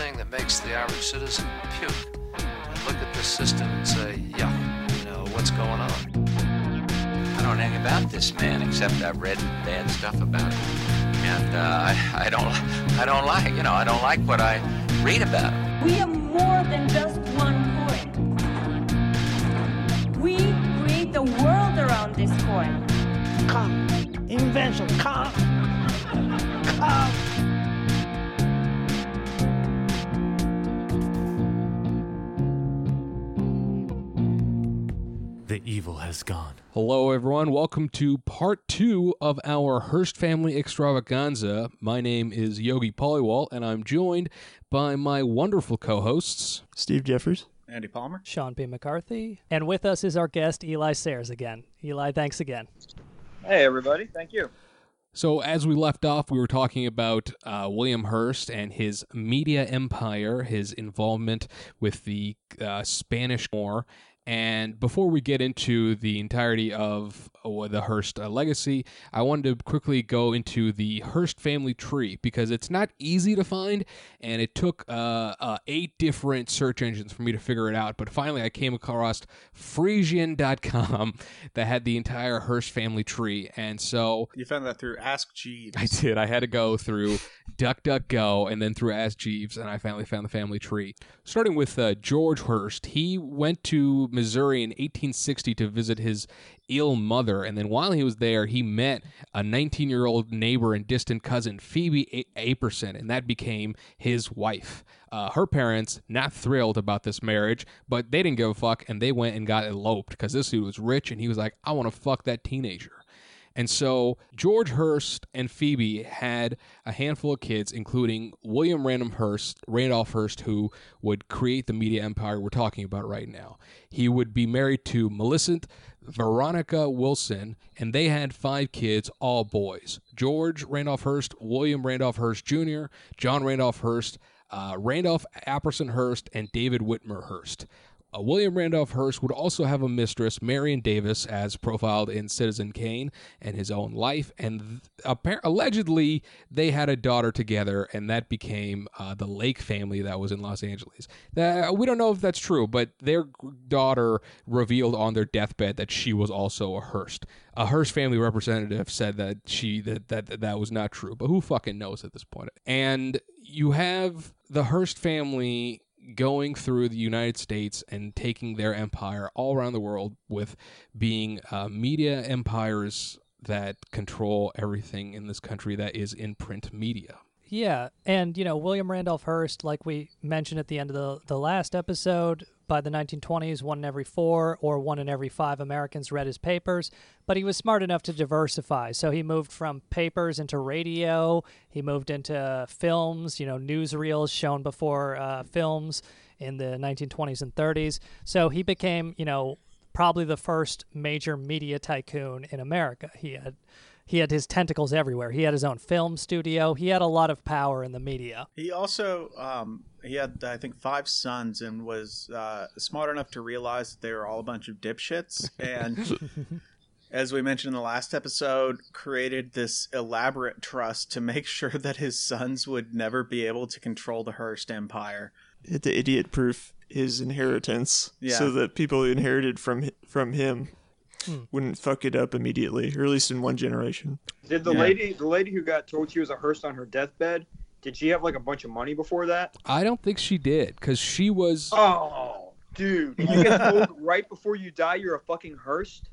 thing that makes the average citizen puke and look at this system and say, yeah, you know, what's going on? I don't know anything about this man except I've read bad stuff about him. And I don't like, you know, I don't like what I read about him. We are more than just one coin. We create the world around this coin. Come. Invention. Come. Come. The evil has gone. Hello, everyone. Welcome to part 2 of our Hearst Family Extravaganza. My name is Yogi Polywall, and I'm joined by my wonderful co-hosts, Steve Jeffers, Andy Palmer, Sean P. McCarthy, and with us is our guest, Eli Sayers again. Eli, thanks again. Hey, everybody. Thank you. So as we left off, we were talking about William Hearst and his media empire, his involvement with the Spanish War. And before we get into the entirety of the Hearst legacy, I wanted to quickly go into the Hearst family tree because it's not easy to find, and it took 8 different search engines for me to figure it out. But finally, I came across Frisian.com that had the entire Hearst family tree, and so... You found that through Ask Jeeves. I did. I had to go through DuckDuckGo and then through Ask Jeeves, and I finally found the family tree. Starting with George Hearst, he went to Missouri in 1860 to visit his ill mother, and then while he was there, he met a 19-year-old neighbor and distant cousin, Phoebe Apperson, and that became his wife. Her parents, not thrilled about this marriage, but they didn't give a fuck, and they went and got eloped, because this dude was rich, and he was like, I want to fuck that teenager. And so George Hearst and Phoebe had a handful of kids, including William Randolph Hearst, who would create the media empire we're talking about right now. He would be married to Millicent Veronica Wilson, and they had 5 kids, all boys. George Randolph Hearst, William Randolph Hearst Jr., John Randolph Hearst, Randolph Apperson Hearst, and David Whitmer Hearst. William Randolph Hearst would also have a mistress, Marion Davis, as profiled in Citizen Kane and His Own Life, and allegedly they had a daughter together, and that became the Lake family that was in Los Angeles. We don't know if that's true, but their daughter revealed on their deathbed that she was also a Hearst. A Hearst family representative said that that was not true, but who fucking knows at this point? And you have the Hearst family going through the United States and taking their empire all around the world with being media empires that control everything in this country that is in print media. Yeah, and, you know, William Randolph Hearst, like we mentioned at the end of the last episode, by the 1920s, 1 in every 4 or 1 in every 5 Americans read his papers, but he was smart enough to diversify. So he moved from papers into radio, he moved into films, you know, newsreels shown before films in the 1920s and 30s. So he became, you know, probably the first major media tycoon in America. He had his tentacles everywhere. He had his own film studio. He had a lot of power in the media. He also, he had, I think, 5 sons and was smart enough to realize that they were all a bunch of dipshits. And as we mentioned in the last episode, created this elaborate trust to make sure that his sons would never be able to control the Hearst empire. He had to idiot-proof his inheritance so that people who inherited from him wouldn't fuck it up immediately, or at least in one generation. Did the lady who got told she was a Hearst on her deathbed, did she have like a bunch of money before that? I don't think she did, because she was... Oh, dude. You get told right before you die you're a fucking Hearst?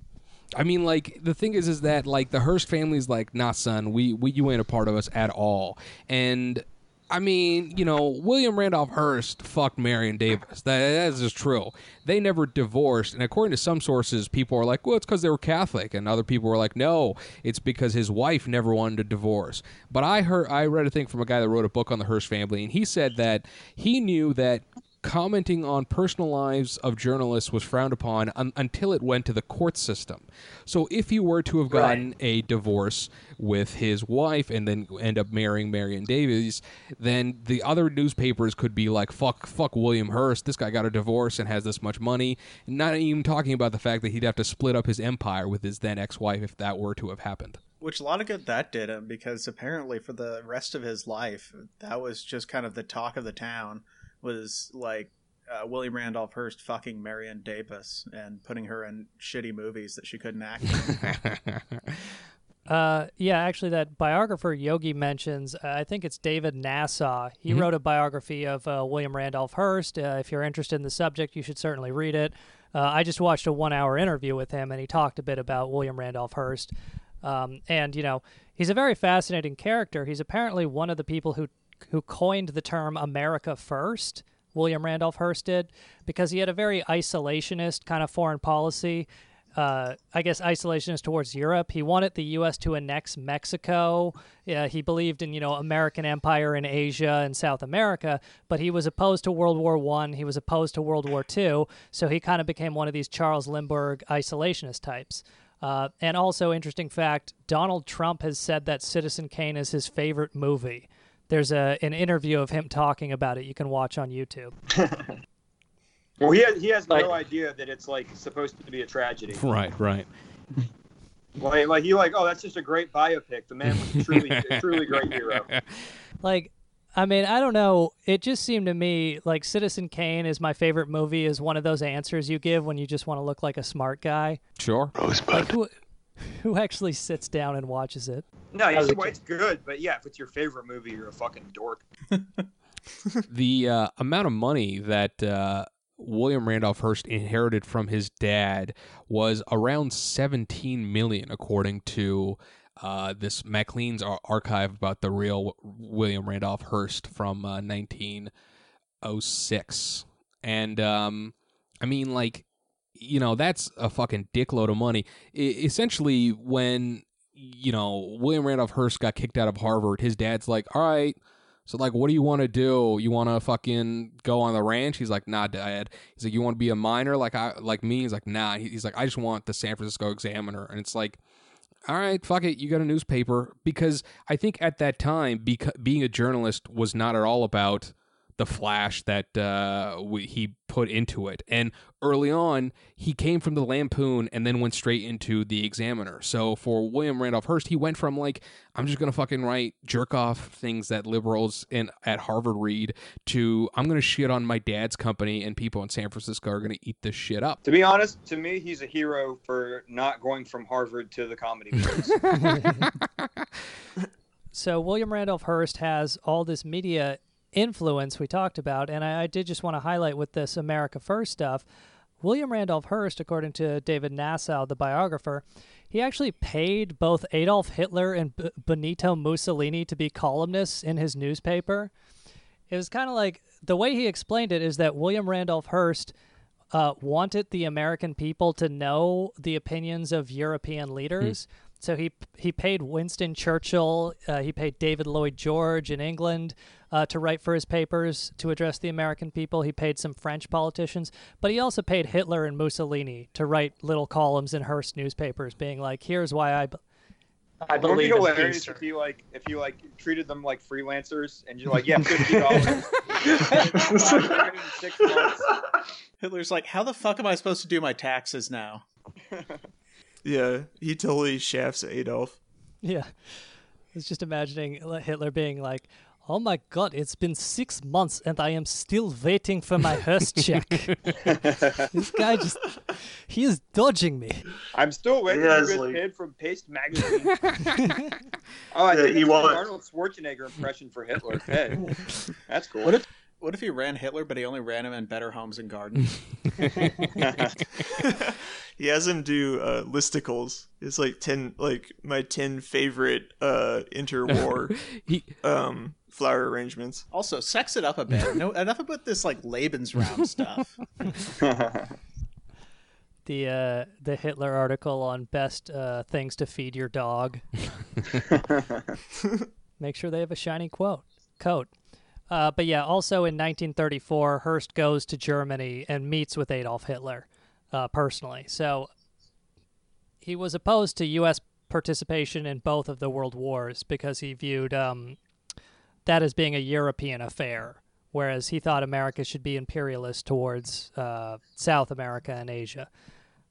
I mean, like, the thing is that, like, the Hearst family's like, nah, son, you ain't a part of us at all. And... I mean, you know, William Randolph Hearst fucked Marion Davis. That is just true. They never divorced, and according to some sources, people are like, well, it's because they were Catholic, and other people were like, no, it's because his wife never wanted a divorce. But I read a thing from a guy that wrote a book on the Hearst family, and he said that he knew that commenting on personal lives of journalists was frowned upon until it went to the court system. So if he were to have gotten a divorce with his wife and then end up marrying Marion Davies, then the other newspapers could be like, fuck William Hearst, this guy got a divorce and has this much money. Not even talking about the fact that he'd have to split up his empire with his then ex-wife if that were to have happened. Which a lot of good that did him, because apparently for the rest of his life, that was just kind of the talk of the town, was like William Randolph Hearst fucking Marion Dapus and putting her in shitty movies that she couldn't act in. Yeah, actually that biographer Yogi mentions, I think it's David Nassau. He wrote a biography of William Randolph Hearst. If you're interested in the subject, you should certainly read it. I just watched a 1-hour interview with him, and he talked a bit about William Randolph Hearst. And, you know, he's a very fascinating character. He's apparently one of the people who coined the term America First. William Randolph Hearst did, because he had a very isolationist kind of foreign policy. I guess isolationist towards Europe. He wanted the U.S. to annex Mexico. He believed in, you know, American empire in Asia and South America, but he was opposed to World War I. He was opposed to World War II. So he kind of became one of these Charles Lindbergh isolationist types. And also, interesting fact, Donald Trump has said that Citizen Kane is his favorite movie. There's an interview of him talking about it you can watch on YouTube. Well, he has no idea that it's, like, supposed to be a tragedy. Right. Like he like, oh, that's just a great biopic. The man was a truly great hero. Like, I mean, I don't know. It just seemed to me like Citizen Kane is my favorite movie is one of those answers you give when you just want to look like a smart guy. Sure. Rosebud. Like, who actually sits down and watches it? No, it's good, but yeah, if it's your favorite movie, you're a fucking dork. The amount of money that... William Randolph Hearst inherited from his dad was around $17 million, according to this Maclean's archive about the real William Randolph Hearst from 1906. And I mean, like, you know, that's a fucking dickload of money. Essentially, when, you know, William Randolph Hearst got kicked out of Harvard, his dad's like, all right. So, like, what do you want to do? You want to fucking go on the ranch? He's like, nah, Dad. He's like, you want to be a miner like me? He's like, nah. He's like, I just want the San Francisco Examiner. And it's like, all right, fuck it. You got a newspaper. Because I think at that time, being a journalist was not at all about the flash that he put into it. And early on, he came from the Lampoon and then went straight into the Examiner. So for William Randolph Hearst, he went from like, I'm just going to fucking write jerk-off things that liberals at Harvard read to I'm going to shit on my dad's company and people in San Francisco are going to eat this shit up. To be honest, to me, he's a hero for not going from Harvard to the comedy place. So William Randolph Hearst has all this media influence we talked about, and I did just want to highlight with this America First stuff, William Randolph Hearst, according to David Nassau, the biographer, he actually paid both Adolf Hitler and Benito Mussolini to be columnists in his newspaper. It was kind of like, the way he explained it is that William Randolph Hearst wanted the American people to know the opinions of European leaders. So he paid Winston Churchill, he paid David Lloyd George in England to write for his papers to address the American people. He paid some French politicians, but he also paid Hitler and Mussolini to write little columns in Hearst newspapers, being like, "Here's why I believe." It would be hilarious if you treated them like freelancers and you're like, "Yeah, $50." Hitler's like, "How the fuck am I supposed to do my taxes now?" Yeah, he totally shafts Adolf. Yeah. I was just imagining Hitler being like, oh my God, it's been 6 months and I am still waiting for my Hearst check. This guy just, he is dodging me. I'm still waiting for his head from Paste Magazine. Oh, I think it's an Arnold Schwarzenegger impression for Hitler. Hey, that's cool. What if he ran Hitler, but he only ran him in Better Homes and Gardens? He has him do listicles. It's like 10, like my 10 favorite interwar flower arrangements. Also, sex it up a bit. No, enough about this like Lebensraum stuff. The Hitler article on best things to feed your dog. Make sure they have a shiny coat. But yeah, also in 1934, Hearst goes to Germany and meets with Adolf Hitler personally. So he was opposed to U.S. participation in both of the world wars because he viewed that as being a European affair, whereas he thought America should be imperialist towards South America and Asia.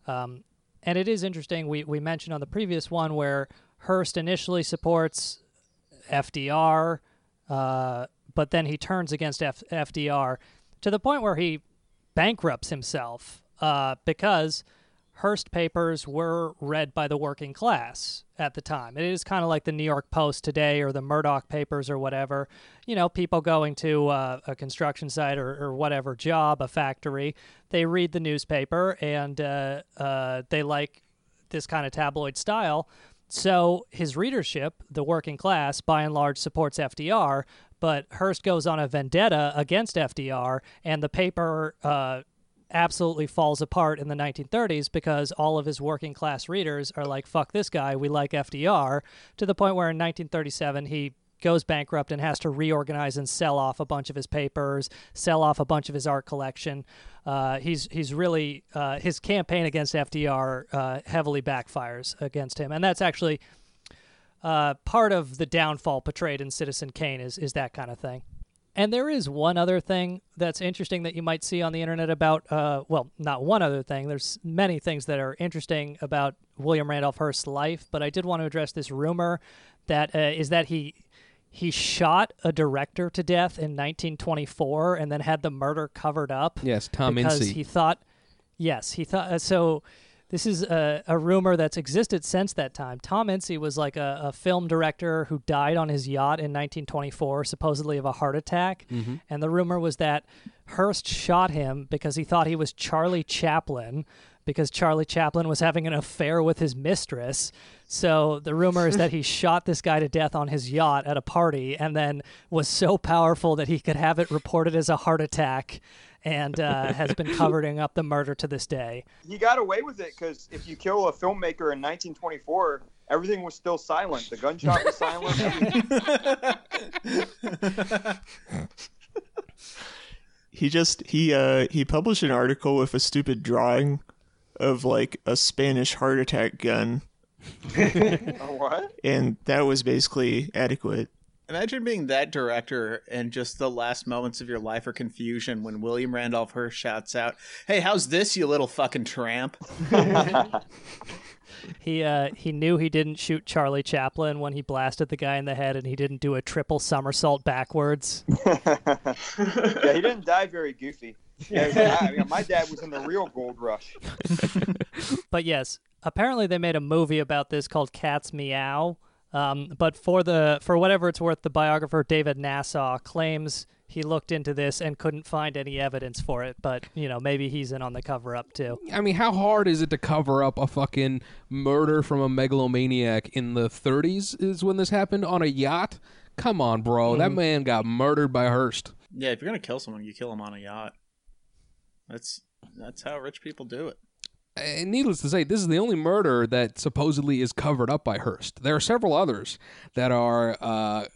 And it is interesting, we mentioned on the previous one where Hearst initially supports FDR, but then he turns against FDR to the point where he bankrupts himself because Hearst papers were read by the working class at the time. It is kind of like the New York Post today or the Murdoch papers or whatever. You know, people going to a construction site or whatever job, a factory, they read the newspaper and they like this kind of tabloid style. So his readership, the working class, by and large supports FDR, but Hearst goes on a vendetta against FDR, and the paper absolutely falls apart in the 1930s because all of his working class readers are like, fuck this guy, we like FDR, to the point where in 1937 he goes bankrupt and has to reorganize and sell off a bunch of his papers, sell off a bunch of his art collection. He's really his campaign against FDR heavily backfires against him, and that's actually part of the downfall portrayed in Citizen Kane is that kind of thing. And there is one other thing that's interesting that you might see on the internet about, well, not one other thing. There's many things that are interesting about William Randolph Hearst's life, but I did want to address this rumor that is that he shot a director to death in 1924 and then had the murder covered up. Yes, Tom Ince. Because he thought, so this is a rumor that's existed since that time. Tom Ince was like a film director who died on his yacht in 1924, supposedly of a heart attack. Mm-hmm. And the rumor was that Hearst shot him because he thought he was Charlie Chaplin, because Charlie Chaplin was having an affair with his mistress. So the rumor is that he shot this guy to death on his yacht at a party and then was so powerful that he could have it reported as a heart attack and has been covering up the murder to this day. He got away with it because if you kill a filmmaker in 1924, everything was still silent. The gunshot was silent. He published an article with a stupid drawing of like a Spanish heart attack gun. What? And that was basically adequate. Imagine being that director and just the last moments of your life are confusion when William Randolph Hearst shouts out, "Hey, how's this, you little fucking tramp?" He knew he didn't shoot Charlie Chaplin when he blasted the guy in the head, and he didn't do a triple somersault backwards. Yeah, he didn't die very goofy. Yeah, my dad was in the real gold rush. But yes, apparently they made a movie about this called Cat's Meow. But for whatever it's worth, the biographer David Nassau claims he looked into this and couldn't find any evidence for it. But, you know, maybe he's in on the cover-up, too. I mean, how hard is it to cover up a fucking murder from a megalomaniac in the 30s is when this happened on a yacht? Come on, bro. Mm-hmm. That man got murdered by Hearst. Yeah, if you're going to kill someone, you kill him on a yacht. That's how rich people do it. And needless to say, this is the only murder that supposedly is covered up by Hearst. There are several others that are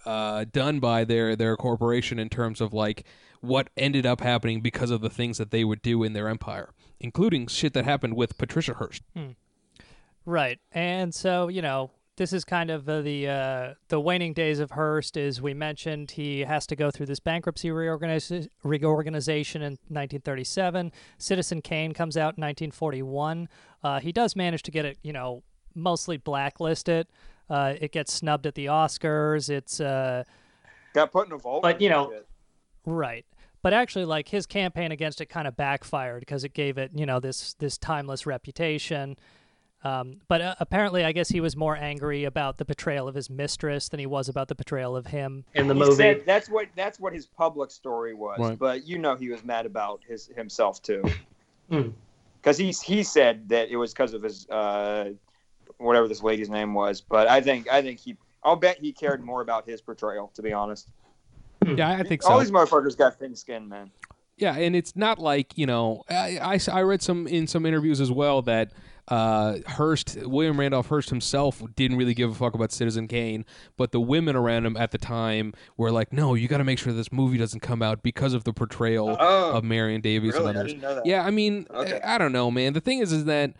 done by their corporation in terms of like what ended up happening because of the things that they would do in their empire, including shit that happened with Patricia Hearst. Hmm. Right. And so, you know, this is kind of the waning days of Hearst. As we mentioned, he has to go through this bankruptcy reorganization in 1937. Citizen Kane comes out in 1941. He does manage to get it, you know, mostly blacklisted. It gets snubbed at the Oscars. It's got put in a vault. But, you know, right. But actually, like, his campaign against it kind of backfired because it gave it, you know, this timeless reputation. But apparently, I guess he was more angry about the portrayal of his mistress than he was about the portrayal of him in the movie. Said that's what his public story was. Right. But you know, he was mad about himself too, because he said that it was because of his whatever this lady's name was. But I think I'll bet he cared more about his portrayal, to be honest. Yeah, I think so. All these motherfuckers got thin skin, man. Yeah, and it's not like, you know, I read in some interviews as well that William Randolph Hearst himself didn't really give a fuck about Citizen Kane, but the women around him at the time were like, no, you got to make sure this movie doesn't come out because of the portrayal of Marion Davies and others. I didn't know that. Yeah, I mean, okay. I don't know, man. The thing is that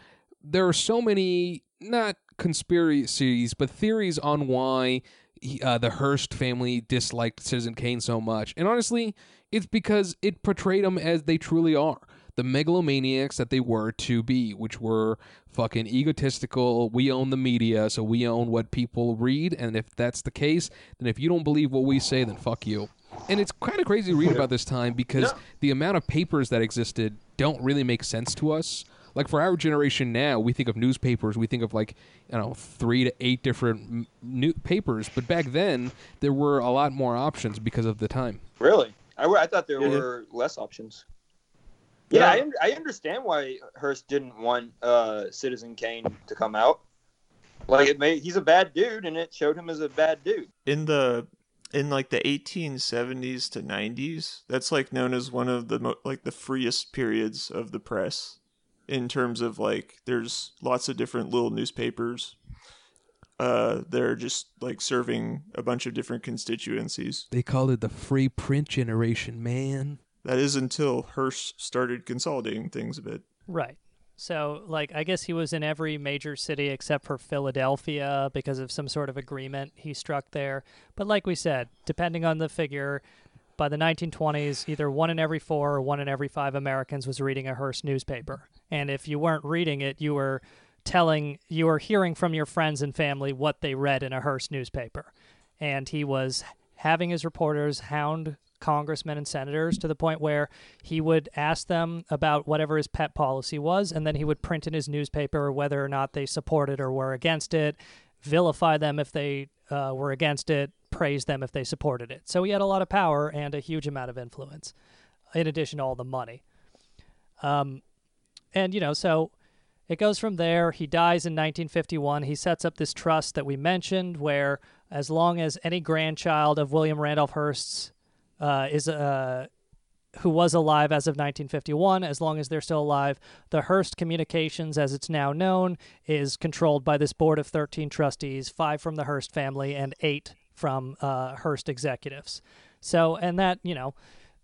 there are so many, not conspiracies, but theories on why the Hearst family disliked Citizen Kane so much. And honestly, it's because it portrayed them as they truly are. the megalomaniacs that they were to be, which were fucking egotistical. We own the media, so we own what people read. And if that's the case, then if you don't believe what we say, then fuck you. And it's kind of crazy to read about this time because the amount of papers that existed don't really make sense to us. Like, for our generation now, we think of newspapers. We think of, like, 3 to 8 different new papers. But back then, there were a lot more options because of the time. Really? I thought there were less options. Yeah, yeah. I understand why Hearst didn't want Citizen Kane to come out. Like, he's a bad dude, and it showed him as a bad dude. In the 1870s to 90s, that's, known as one of the freest periods of the press. In terms of, there's lots of different little newspapers. They're just, serving a bunch of different constituencies. They called it the free print generation, man. That is until Hearst started consolidating things a bit. Right. So, I guess he was in every major city except for Philadelphia because of some sort of agreement he struck there. But like we said, depending on the figure... By the 1920s, either 1 in every 4 or 1 in every 5 Americans was reading a Hearst newspaper. And if you weren't reading it, you were hearing from your friends and family what they read in a Hearst newspaper. And he was having his reporters hound congressmen and senators to the point where he would ask them about whatever his pet policy was, and then he would print in his newspaper whether or not they supported or were against it, vilify them if they were against it, praise them if they supported it. So he had a lot of power and a huge amount of influence, in addition to all the money. So it goes from there. He dies in 1951. He sets up this trust that we mentioned where as long as any grandchild of William Randolph Hearst's who was alive as of 1951, as long as they're still alive, the Hearst Communications, as it's now known, is controlled by this board of 13 trustees, 5 from the Hearst family and 8 from Hearst executives. So, and that,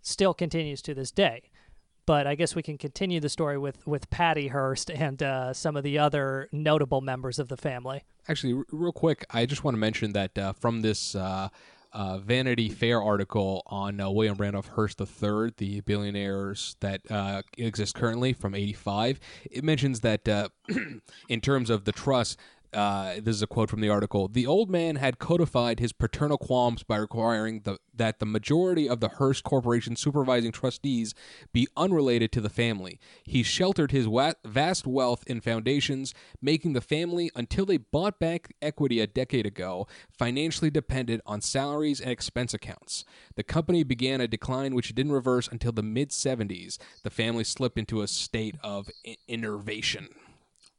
still continues to this day. But I guess we can continue the story with Patty Hearst and some of the other notable members of the family. Actually, real quick, I just want to mention that from this Vanity Fair article on William Randolph Hearst III, the billionaires that exist currently from 85, it mentions that in terms of the trust, this is a quote from the article. The old man had codified his paternal qualms by requiring that the majority of the Hearst Corporation supervising trustees be unrelated to the family. He sheltered his vast wealth in foundations, making the family, until they bought back equity a decade ago, financially dependent on salaries and expense accounts. The company began a decline which didn't reverse until the mid-70s. The family slipped into a state of innervation.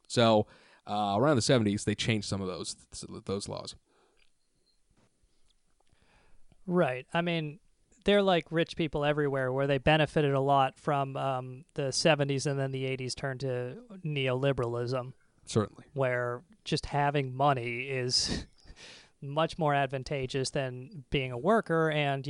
So... around the 70s, they changed some of those laws. Right. I mean, they're like rich people everywhere where they benefited a lot from the 70s and then the 80s turned to neoliberalism. Certainly. Where just having money is much more advantageous than being a worker and,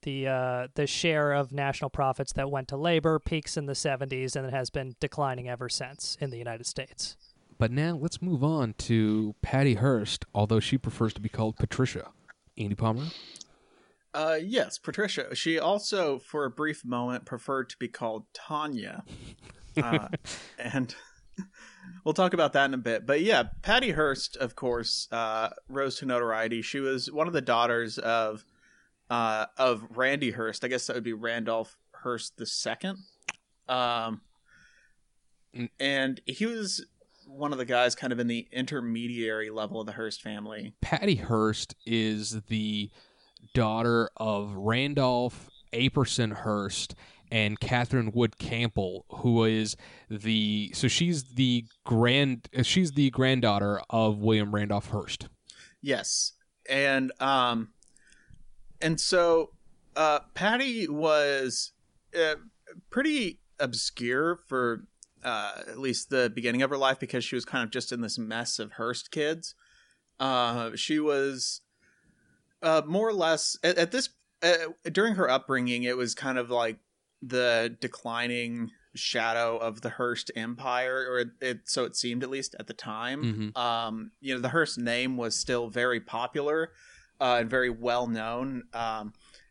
the share of national profits that went to labor peaks in the 70s and it has been declining ever since in the United States. But now let's move on to Patty Hearst, although she prefers to be called Patricia. Andy Palmer? Yes, Patricia. She also, for a brief moment, preferred to be called Tanya. And we'll talk about that in a bit. But yeah, Patty Hearst, of course, rose to notoriety. She was one of the daughters of Randy Hearst. I guess that would be Randolph Hearst II. And he was... one of the guys kind of in the intermediary level of the Hearst family. Patty Hearst is the daughter of Randolph Apperson Hearst and Catherine Wood Campbell, who is she's the granddaughter of William Randolph Hearst. Yes. And so Patty was pretty obscure for at least the beginning of her life, because she was kind of just in this mess of Hearst kids. She was more or less at this during her upbringing. It was kind of like the declining shadow of the Hearst empire, or so it seemed, at least at the time. Mm-hmm. The Hearst name was still very popular and very well known.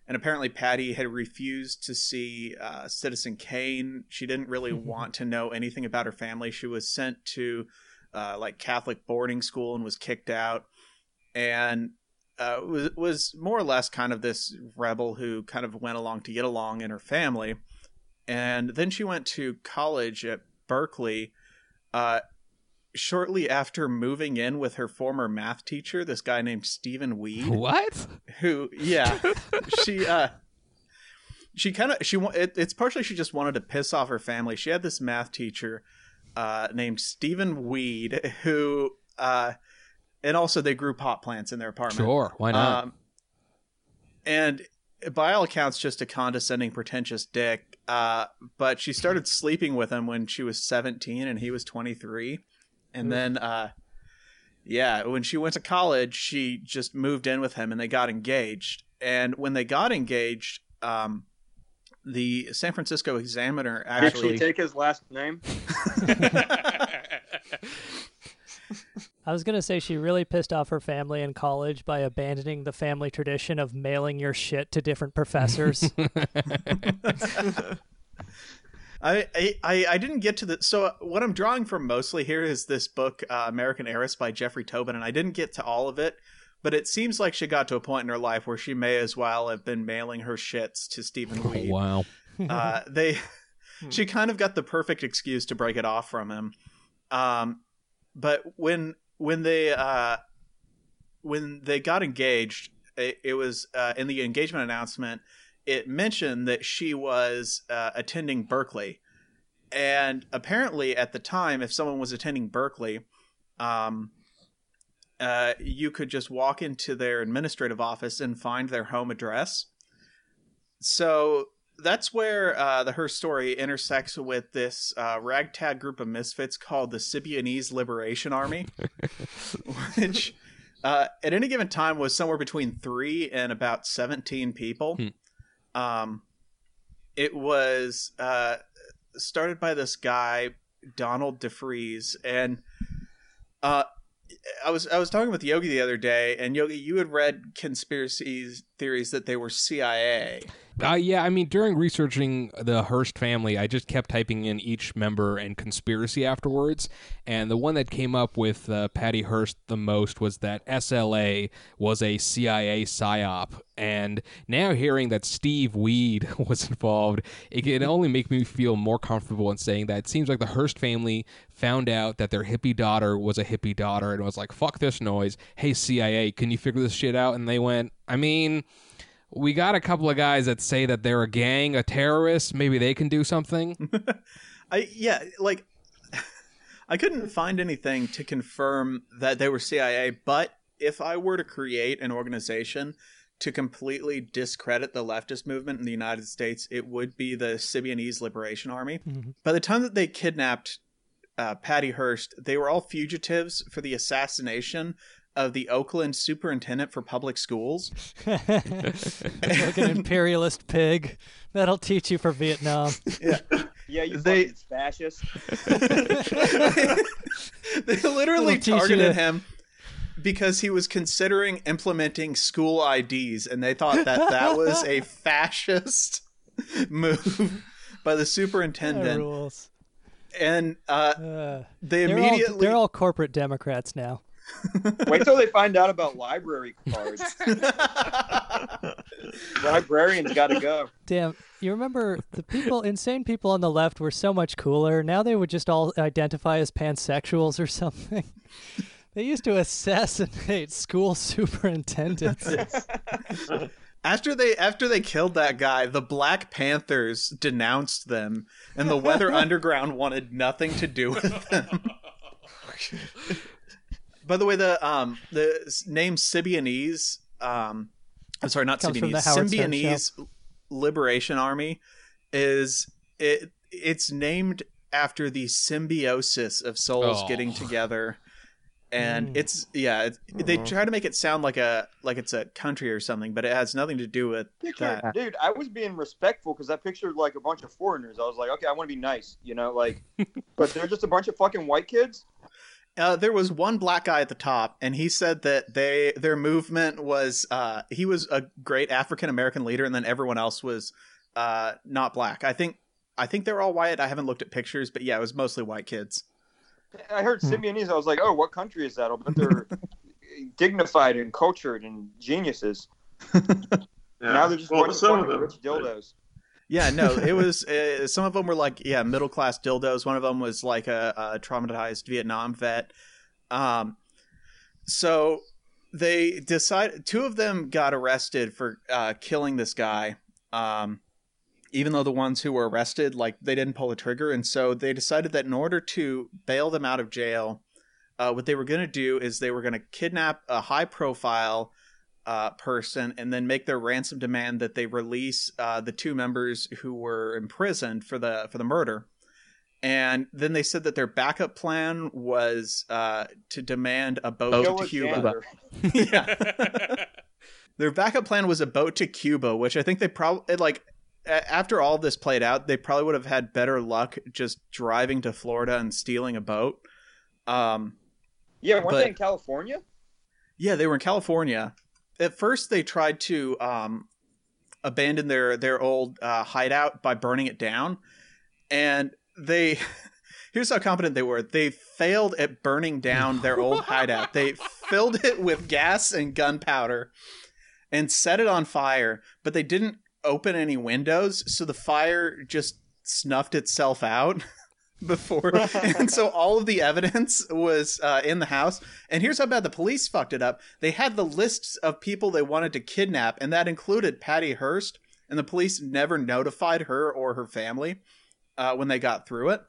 And apparently Patty had refused to see Citizen Kane. She didn't really want to know anything about her family. She was sent to like Catholic boarding school and was kicked out. And was more or less kind of this rebel who kind of went along to get along in her family. And then she went to college at Berkeley shortly after moving in with her former math teacher, this guy named Stephen Weed. What? Who, yeah. It's partially she just wanted to piss off her family. She had this math teacher named Stephen Weed who, and also they grew pot plants in their apartment. Sure, why not? And by all accounts, just a condescending, pretentious dick. But she started sleeping with him when she was 17 and he was 23. And then, when she went to college, she just moved in with him and they got engaged. And when they got engaged, the San Francisco Examiner actually... Did she take his last name? I was going to say she really pissed off her family in college by abandoning the family tradition of mailing your shit to different professors. I didn't get to the... So what I'm drawing from mostly here is this book, American Heiress by Jeffrey Tobin, and I didn't get to all of it, but it seems like she got to a point in her life where she may as well have been mailing her shits to Stephen Weed. Oh, wow. She kind of got the perfect excuse to break it off from him. But when they got engaged, it was in the engagement announcement... It mentioned that she was attending Berkeley, and apparently at the time, if someone was attending Berkeley, you could just walk into their administrative office and find their home address. So that's where her story intersects with this ragtag group of misfits called the Sybianese Liberation Army, which at any given time was somewhere between 3 and about 17 people. Hmm. It was started by this guy Donald DeFries, and I was talking with Yogi the other day, and Yogi, you had read conspiracy theories that they were CIA. Yeah, I mean, during researching the Hearst family, I just kept typing in each member and conspiracy afterwards, and the one that came up with Patty Hearst the most was that SLA was a CIA psyop, and now hearing that Steve Weed was involved, it can only make me feel more comfortable in saying that it seems like the Hearst family found out that their hippie daughter was a hippie daughter and was like, fuck this noise, hey CIA, can you figure this shit out? And they went, I mean... We got a couple of guys that say that they're a gang, a terrorist. Maybe they can do something. I couldn't find anything to confirm that they were CIA, but if I were to create an organization to completely discredit the leftist movement in the United States, it would be the Sybianese Liberation Army. Mm-hmm. By the time that they kidnapped Patty Hearst, they were all fugitives for the assassination of the Oakland superintendent for public schools. Like an imperialist pig. That'll teach you for Vietnam. Yeah, you fascist. They literally targeted him because he was considering implementing school IDs, and they thought that was a fascist move by the superintendent. That rules. And they immediately... They're all corporate Democrats now. Wait till they find out about library cards. Librarians gotta go. Damn, you remember insane people on the left were so much cooler. Now they would just all identify as pansexuals or something. They used to assassinate school superintendents. After they killed that guy, the Black Panthers denounced them, and the Weather Underground wanted nothing to do with them. By the way, the name Sybianese, Sybianese Liberation Army is it's named after the symbiosis of souls getting together, and they try to make it sound like it's a country or something, but it has nothing to do with that. Dude, I was being respectful because I pictured like a bunch of foreigners. I was like, okay, I want to be nice, but they're just a bunch of fucking white kids. There was one black guy at the top, and he said that their movement was he was a great African American leader, and then everyone else was not black. I think they're all white. I haven't looked at pictures, but yeah, it was mostly white kids. I heard Symbionese. I was like, oh, what country is that? I'll bet they're dignified and cultured and geniuses. Yeah. Now they're just some of them rich dildos. Yeah, no, it was some of them were like, yeah, middle class dildos. One of them was like a traumatized Vietnam vet. So they decided two of them got arrested for killing this guy. Even though the ones who were arrested, like, they didn't pull the trigger. And so they decided that in order to bail them out of jail, what they were going to do is they were going to kidnap a high profile person and then make their ransom demand that they release the two members who were imprisoned for the murder. And then they said that their backup plan was to demand a boat to Cuba. Yeah. Their backup plan was a boat to Cuba, which I think they probably, like, after all this played out, they probably would have had better luck just driving to Florida and stealing a boat. Yeah, weren't they in California? Yeah, they were in California. At first, they tried to abandon their old hideout by burning it down. And they... Here's how competent they were. They failed at burning down their old hideout. They filled it with gas and gunpowder and set it on fire, but they didn't open any windows, so the fire just snuffed itself out before, and so all of the evidence was in the house. And here's how bad the police fucked it up. They had the lists of people they wanted to kidnap, and that included Patty Hearst, and the police never notified her or her family when they got through it.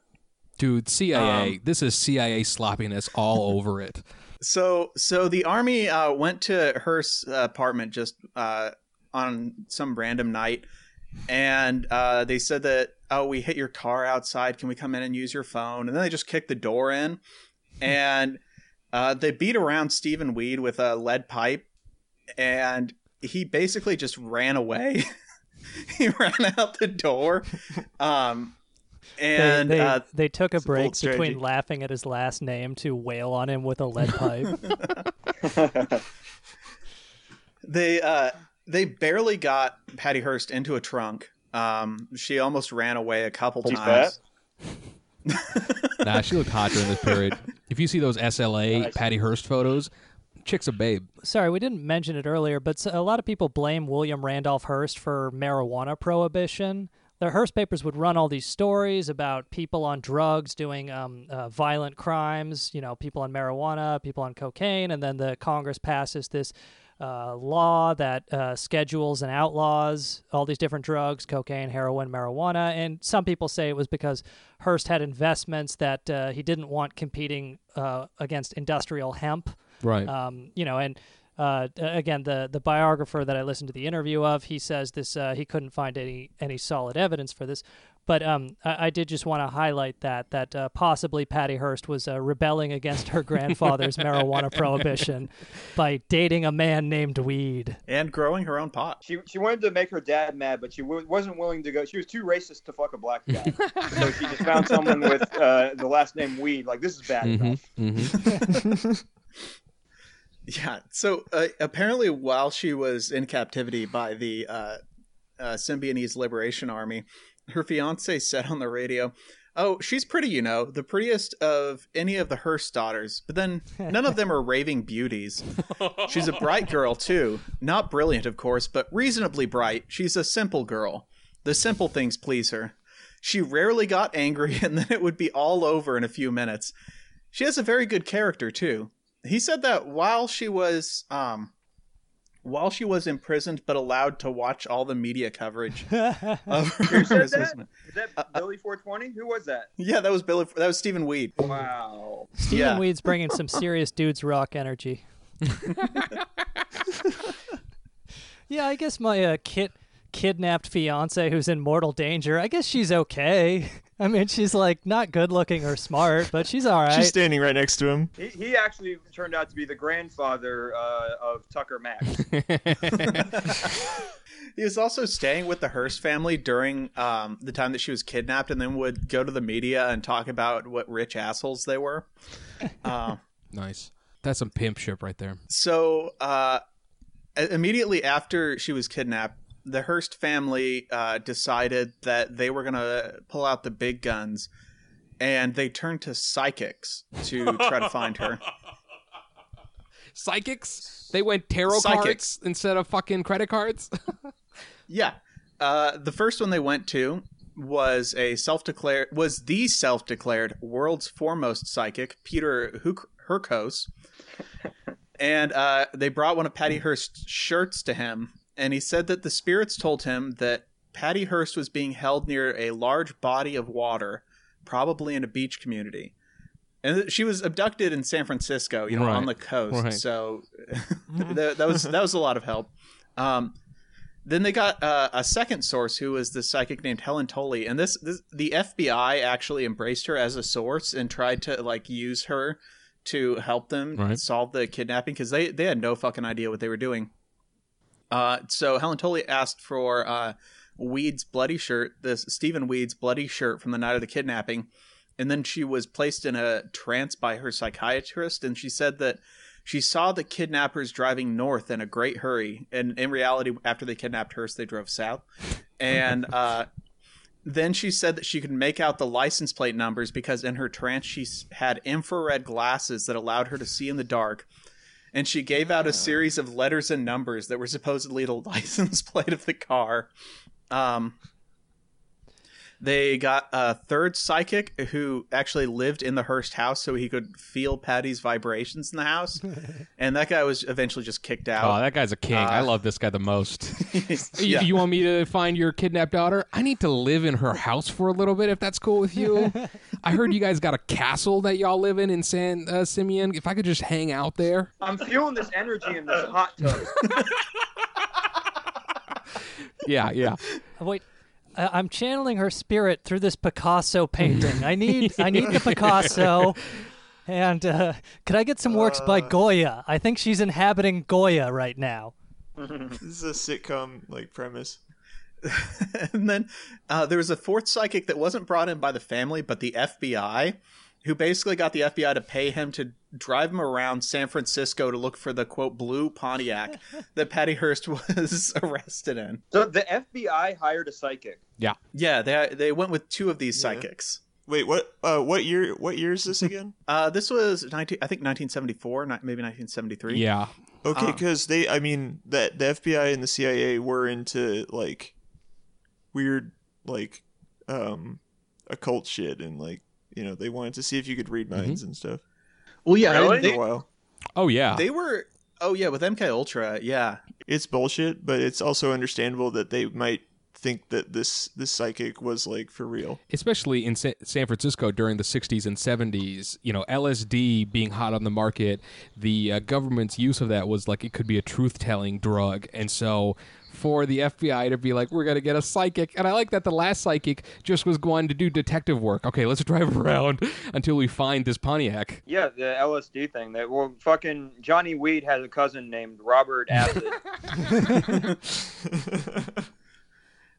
Dude, CIA, this is CIA sloppiness all over it. So the army went to Hearst's apartment just on some random night, and they said that, oh, we hit your car outside, can we come in and use your phone? And then they just kicked the door in, and they beat around Stephen Weed with a lead pipe, and he basically just ran away. He ran out the door. And they took a break between laughing at his last name to wail on him with a lead pipe. They barely got Patty Hearst into a trunk. She almost ran away a couple times. Nah, she looked hot during this period. If you see those SLA Patty Hearst photos, chick's a babe. Sorry, we didn't mention it earlier, but a lot of people blame William Randolph Hearst for marijuana prohibition. The Hearst papers would run all these stories about people on drugs doing violent crimes, you know, people on marijuana, people on cocaine, and then the Congress passes this law that schedules and outlaws all these different drugs, cocaine, heroin, marijuana. And some people say it was because Hearst had investments that he didn't want competing against industrial hemp. Right. You know, and again, the biographer that I listened to the interview of, he says this, he couldn't find any solid evidence for this. But I did just want to highlight that possibly Patty Hearst was rebelling against her grandfather's marijuana prohibition by dating a man named Weed. And growing her own pot. She wanted to make her dad mad, but she wasn't willing to go. She was too racist to fuck a black guy. So she just found someone with the last name Weed. Like, this is bad enough. Mm-hmm. Yeah, so apparently while she was in captivity by the Symbionese Liberation Army, her fiance said on the radio, oh, she's pretty, you know, the prettiest of any of the Hearst daughters, but then none of them are raving beauties. She's a bright girl, too. Not brilliant, of course, but reasonably bright. She's a simple girl. The simple things please her. She rarely got angry, and then it would be all over in a few minutes. She has a very good character, too. He said that while she was imprisoned, but allowed to watch all the media coverage of her imprisonment. Is that Billy 420? Who was that? Yeah, that was Billy. That was Stephen Weed. Wow. Stephen Weed's bringing some serious dudes rock energy. Yeah, I guess my kidnapped fiance who's in mortal danger, I guess she's okay. I mean, she's like not good looking or smart, but she's all right. She's standing right next to him. He actually turned out to be the grandfather of Tucker Max. He was also staying with the Hearst family during the time that she was kidnapped, and then would go to the media and talk about what rich assholes they were. Nice. That's some pimpship right there. So immediately after she was kidnapped, the Hearst family decided that they were going to pull out the big guns, and they turned to psychics to try to find her. Psychics? They went tarot cards instead of fucking credit cards? Yeah. The first one they went to was the self-declared world's foremost psychic, Peter Herkos. And they brought one of Patty Hearst's shirts to him. And he said that the spirits told him that Patty Hearst was being held near a large body of water, probably in a beach community. And she was abducted in San Francisco, you know, right, on the coast. Right. So that was a lot of help. Then they got a second source, who was this psychic named Helen Tolley. And this the FBI actually embraced her as a source and tried to use her to help them solve the kidnapping, because they had no fucking idea what they were doing. So Helen Tolley asked for Stephen Weed's bloody shirt from the night of the kidnapping. And then she was placed in a trance by her psychiatrist. And she said that she saw the kidnappers driving north in a great hurry. And in reality, after they kidnapped Hearst, they drove south. And then she said that she could make out the license plate numbers, because in her trance, she had infrared glasses that allowed her to see in the dark. And she gave out a series of letters and numbers that were supposedly the license plate of the car. They got a third psychic who actually lived in the Hearst house, so he could feel Patty's vibrations in the house. And that guy was eventually just kicked out. Oh, that guy's a king. I love this guy the most. Yeah. You want me to find your kidnapped daughter? I need to live in her house for a little bit, if that's cool with you. I heard you guys got a castle that y'all live in San Simeon. If I could just hang out there. I'm feeling this energy in this hot tub. Yeah. Wait. I'm channeling her spirit through this Picasso painting. I need the Picasso. And could I get some works by Goya? I think she's inhabiting Goya right now. This is a sitcom premise. And then there was a fourth psychic that wasn't brought in by the family, but the FBI, who basically got the FBI to pay him to drive him around San Francisco to look for the, quote, blue Pontiac that Patty Hearst was arrested in. So the FBI hired a psychic. Yeah. Yeah, they went with two of these psychics. Wait, what year is this again? This was 1974, maybe 1973. Yeah. Okay, because the FBI and the CIA were into weird occult shit, and they wanted to see if you could read minds and stuff. Well, yeah, really? Oh yeah, they were. Oh yeah, with MKUltra, yeah. It's bullshit, but it's also understandable that they might think that this psychic was for real. Especially in San Francisco during the 60s and 70s, LSD being hot on the market, the government's use of that was it could be a truth-telling drug, and so for the FBI to be we're going to get a psychic. And I like that the last psychic just was going to do detective work. Okay, let's drive around until we find this Pontiac. Yeah, the LSD thing. Fucking Johnny Weed has a cousin named Robert Acid.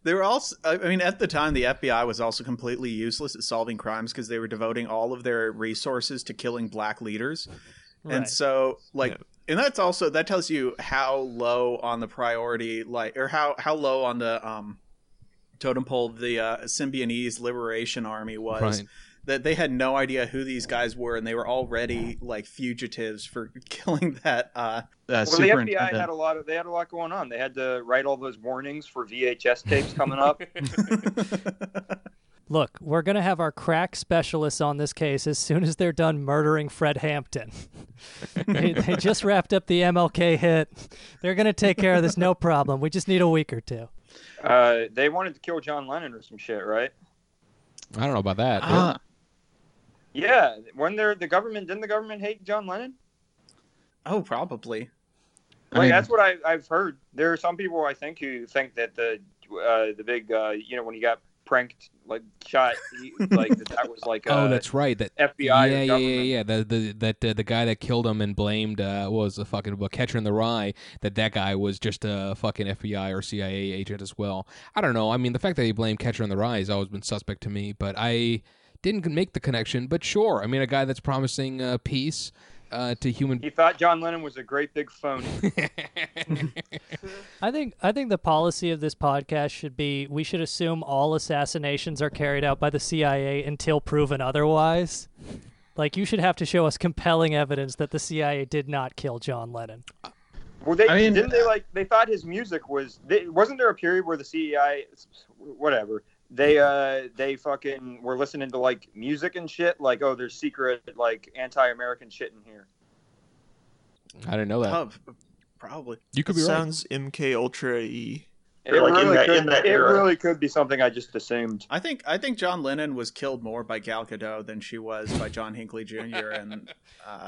They were also, at the time, the FBI was also completely useless at solving crimes, because they were devoting all of their resources to killing black leaders. Right. And so, And that's also, that tells you how low on the priority, or how low on the totem pole the Symbionese Liberation Army was. Right. That they had no idea who these guys were, and they were already fugitives for killing that. The FBI had a lot going on. They had to write all those warnings for VHS tapes coming up. Look, we're going to have our crack specialists on this case as soon as they're done murdering Fred Hampton. They just wrapped up the MLK hit. They're going to take care of this, no problem. We just need a week or two. They wanted to kill John Lennon or some shit, right? I don't know about that. Yeah, when didn't the government hate John Lennon? Oh, probably. That's what I've heard. There are some people, I think, who think that the big, when he got pranked, like shot, he, like that was like oh, that's right, that FBI, yeah, the guy that killed him and blamed what was the fucking Catcher in the Rye, that guy was just a fucking FBI or CIA agent as well. I don't know. I mean, the fact that he blamed Catcher in the Rye has always been suspect to me, but I didn't make the connection. But sure, I mean, a guy that's promising peace to human. He thought John Lennon was a great big phony. I think the policy of this podcast should be we should assume all assassinations are carried out by the CIA until proven otherwise. Like, you should have to show us compelling evidence that the CIA did not kill John Lennon. Well, they didn't they like they thought his music was wasn't there a period where the CIA whatever they fucking were listening to like music and shit, like, oh, there's secret like anti-American shit in here. I didn't know that. Probably. You could be right. Sounds MKUltra-y. It really could be something I just assumed. I think John Lennon was killed more by Gal Gadot than she was by John Hinckley Jr. and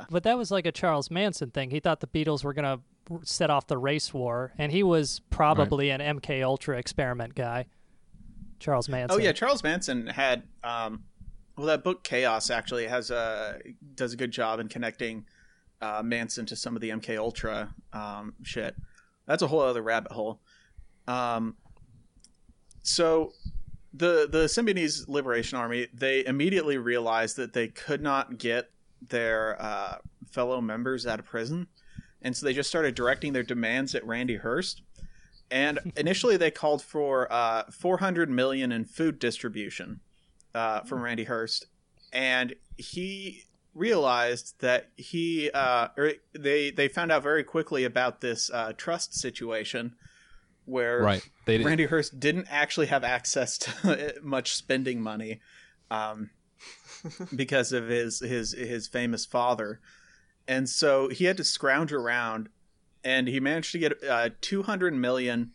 but that was like a Charles Manson thing. He thought the Beatles were gonna set off the race war, and he was probably an MKUltra experiment guy. Charles Manson. Oh yeah, Charles Manson had that book Chaos actually does a good job in connecting Manson to some of the MKUltra shit. That's a whole other rabbit hole. So the Symbionese Liberation Army, they immediately realized that they could not get their fellow members out of prison, and so they just started directing their demands at Randy Hearst. And initially they called for $400 million in food distribution from Randy Hearst. And he realized that they found out very quickly about this trust situation where Randy Hearst didn't actually have access to much spending money because of his famous father. And so he had to scrounge around. And he managed to get $200 million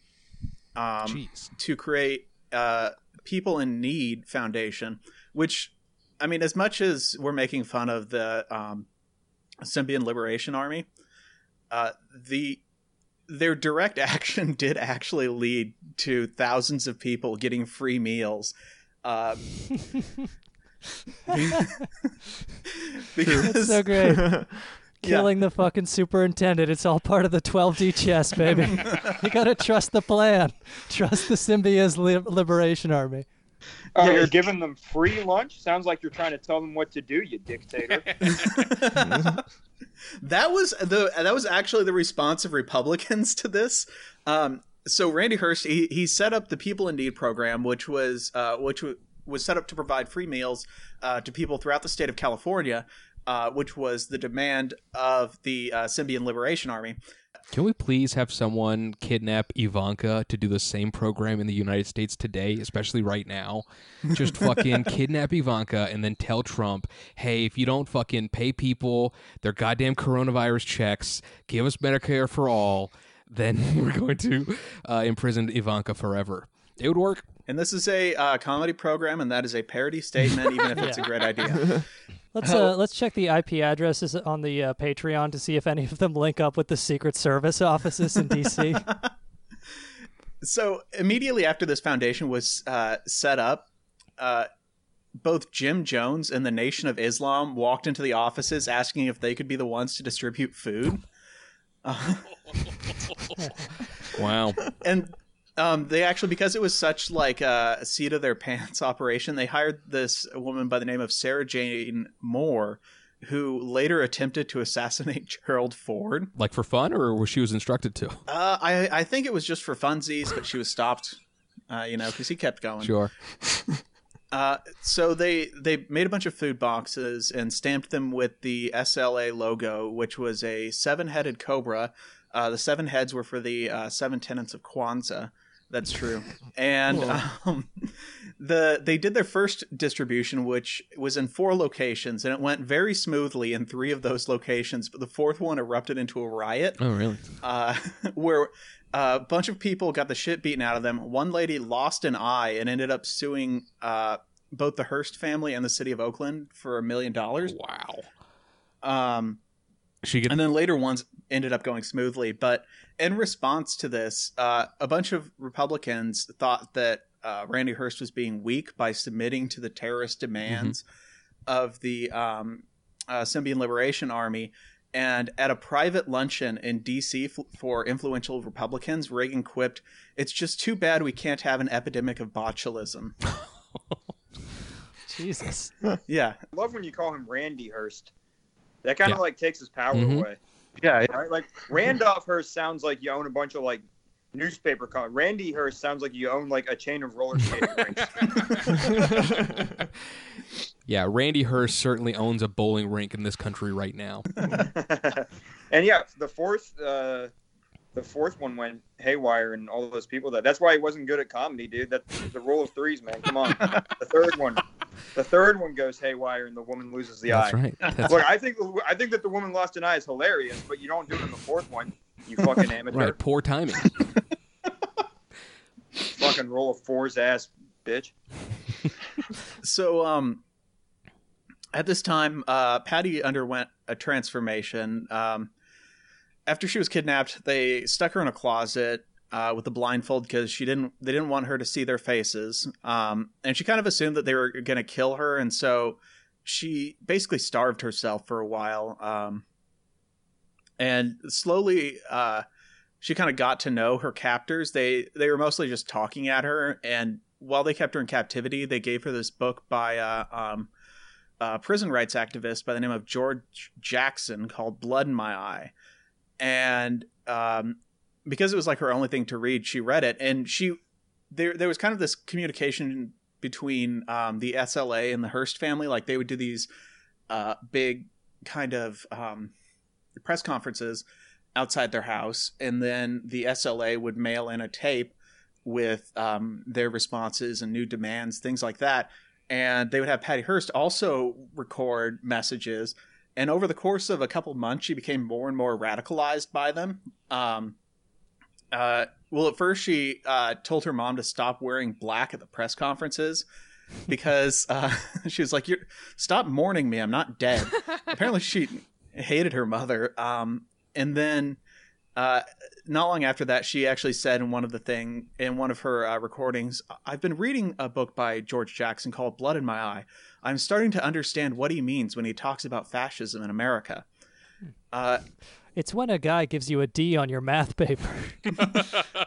to create People in Need Foundation, which, I mean, as much as we're making fun of the Symbionese Liberation Army, their direct action did actually lead to thousands of people getting free meals. Because... That's so great. Killing the fucking superintendent. It's all part of the 12D chess, baby. You gotta trust the plan. Trust the Symbionese Liberation Army. Oh, you're giving them free lunch? Sounds like you're trying to tell them what to do, you dictator. That was actually the response of Republicans to this. So Randy Hearst, he set up the People in Need program, which was set up to provide free meals to people throughout the state of California. Which was the demand of the Symbionese Liberation Army. Can we please have someone kidnap Ivanka to do the same program in the United States today, especially right now? Just fucking kidnap Ivanka and then tell Trump, hey, if you don't fucking pay people their goddamn coronavirus checks, give us Medicare for all, then we're going to imprison Ivanka forever. It would work. And this is a comedy program, and that is a parody statement, even if it's a great idea. Let's check the IP addresses on the Patreon to see if any of them link up with the Secret Service offices in D.C. So immediately after this foundation was set up, both Jim Jones and the Nation of Islam walked into the offices asking if they could be the ones to distribute food. Wow. And... they actually, because it was such like a seat of their pants operation, they hired this woman by the name of Sarah Jane Moore, who later attempted to assassinate Gerald Ford. Like for fun, or was she was instructed to? I think it was just for funsies, but she was stopped, because he kept going. Sure. So they made a bunch of food boxes and stamped them with the SLA logo, which was a 7-headed cobra. The 7 heads were for the 7 tenets of Kwanzaa. That's true. And they did their first distribution, which was in 4 locations, and it went very smoothly in 3 of those locations. But the 4th one erupted into a riot. Oh, really? Where a bunch of people got the shit beaten out of them. One lady lost an eye and ended up suing both the Hearst family and the city of Oakland for $1 million. Wow. And then later ones ended up going smoothly. But in response to this, a bunch of Republicans thought that Randy Hurst was being weak by submitting to the terrorist demands of the Symbionese Liberation Army. And at a private luncheon in D.C. for influential Republicans, Reagan quipped, "It's just too bad we can't have an epidemic of botulism." Jesus. Yeah. I love when you call him Randy Hurst. That kind of like takes his power away. Yeah. Right? Like Randolph Hearst sounds like you own a bunch of like newspaper. Randy Hurst sounds like you own like a chain of roller skating rinks. Yeah, Randy Hurst certainly owns a bowling rink in this country right now. And yeah, the fourth one went haywire, and all those people that's why he wasn't good at comedy, dude. That's the rule of threes, man. Come on. The third one goes haywire, and the woman loses the eye. Right. That's right. Look, I think that the woman lost an eye is hilarious, but you don't do it in the fourth one. You fucking amateur. Right, poor timing. Fucking roll of fours ass bitch. So at this time, Patty underwent a transformation. After she was kidnapped, they stuck her in a closet with a blindfold because they didn't want her to see their faces. And she kind of assumed that they were going to kill her. And so she basically starved herself for a while. And slowly she kind of got to know her captors. They were mostly just talking at her. And while they kept her in captivity, they gave her this book by a prison rights activist by the name of George Jackson called Blood in My Eye. And because it was like her only thing to read, she read it. And there was kind of this communication between the SLA and the Hearst family. Like they would do these big kind of press conferences outside their house. And then the SLA would mail in a tape with their responses and new demands, things like that. And they would have Patty Hearst also record messages. And over the course of a couple months, she became more and more radicalized by them. Well, at first she told her mom to stop wearing black at the press conferences because she was like, "Stop mourning me. I'm not dead." Apparently she hated her mother. And then not long after that, she actually said in one of her recordings, "I've been reading a book by George Jackson called Blood in My Eye. I'm starting to understand what he means when he talks about fascism in America." It's when a guy gives you a D on your math paper.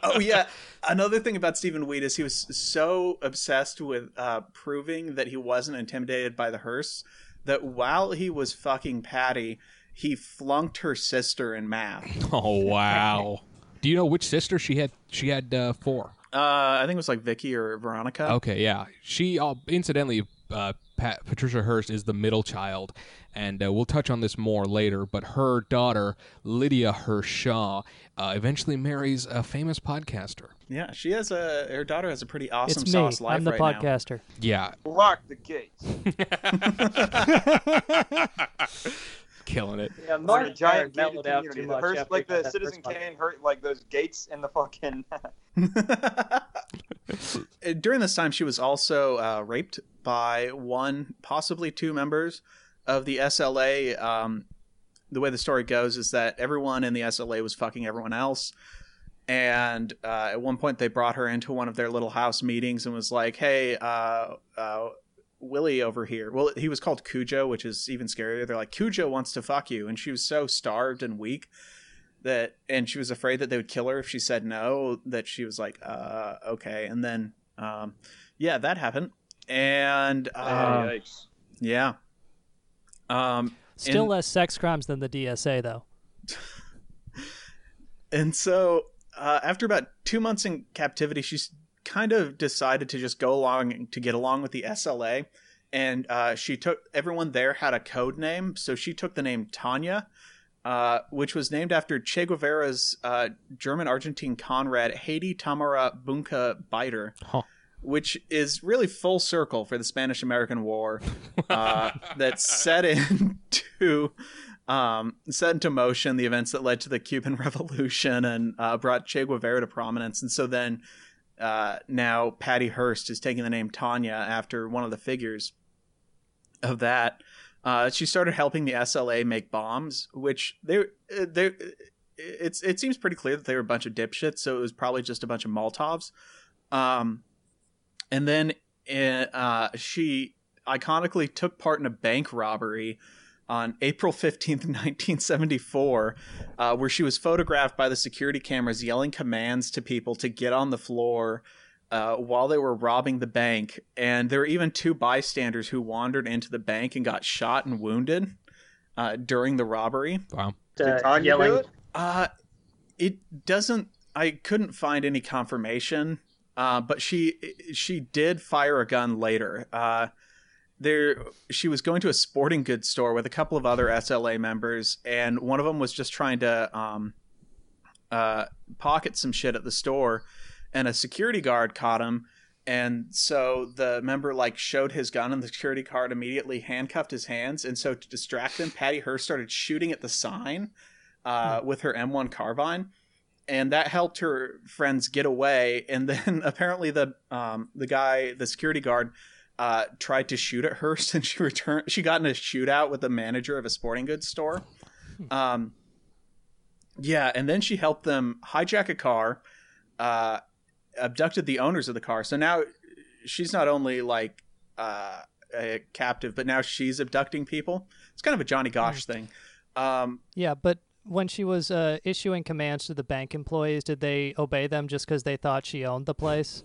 Oh, yeah. Another thing about Stephen Weed is he was so obsessed with proving that he wasn't intimidated by the Hearsts that while he was fucking Patty, he flunked her sister in math. Oh, wow. Do you know which sister she had? She had four. I think it was like Vicky or Veronica. Okay, yeah. She, incidentally... Patricia Hearst is the middle child, and we'll touch on this more later, but her daughter, Lydia Hearst Shaw, eventually marries a famous podcaster. Yeah, her daughter has a pretty awesome sauce life right now. I'm the podcaster. Yeah. Lock the gates. Killing it. Yeah, I'm not a giant melted out too much. Hearst, like the Citizen Kane, like those gates and the fucking... During this time, she was also raped by one, possibly two members of the SLA. The way the story goes is that everyone in the SLA was fucking everyone else. And at one point, they brought her into one of their little house meetings and was like, "Hey, Willie over here." Well, he was called Cujo, which is even scarier. They're like, "Cujo wants to fuck you." And she was so starved and weak and she was afraid that they would kill her if she said no, that she was like, okay. And then, that happened. And, yikes. Yeah. Still less sex crimes than the DSA though. And so, after about 2 months in captivity, she's kind of decided to just go along to get along with the SLA. And, everyone there had a code name. So she took the name Tanya, which was named after Che Guevara's German-Argentine comrade, Heidi Tamara Bunca Bider, which is really full circle for the Spanish-American War that set into motion the events that led to the Cuban Revolution and brought Che Guevara to prominence. And so then now Patty Hearst is taking the name Tanya after one of the figures of that. She started helping the SLA make bombs, which it seems pretty clear that they were a bunch of dipshits. So it was probably just a bunch of Molotovs. And then she iconically took part in a bank robbery on April 15th, 1974, where she was photographed by the security cameras yelling commands to people to get on the floor while they were robbing the bank. And there were even two bystanders who wandered into the bank and got shot and wounded during the robbery. Wow. Did Tanya yelling do it? It doesn't... I couldn't find any confirmation, but she did fire a gun later. She was going to a sporting goods store with a couple of other SLA members, and one of them was just trying to pocket some shit at the store, and a security guard caught him. And so the member showed his gun, and the security guard immediately handcuffed his hands. And so to distract him, Patty Hearst started shooting at the sign with her M1 carbine. And that helped her friends get away. And then apparently the security guard, tried to shoot at Hearst, and she got in a shootout with the manager of a sporting goods store. And then she helped them hijack a car, abducted the owners of the car. So now she's not only a captive, but now she's abducting people. It's kind of a Johnny Gosch thing. But when she was issuing commands to the bank employees, did they obey them just because they thought she owned the place?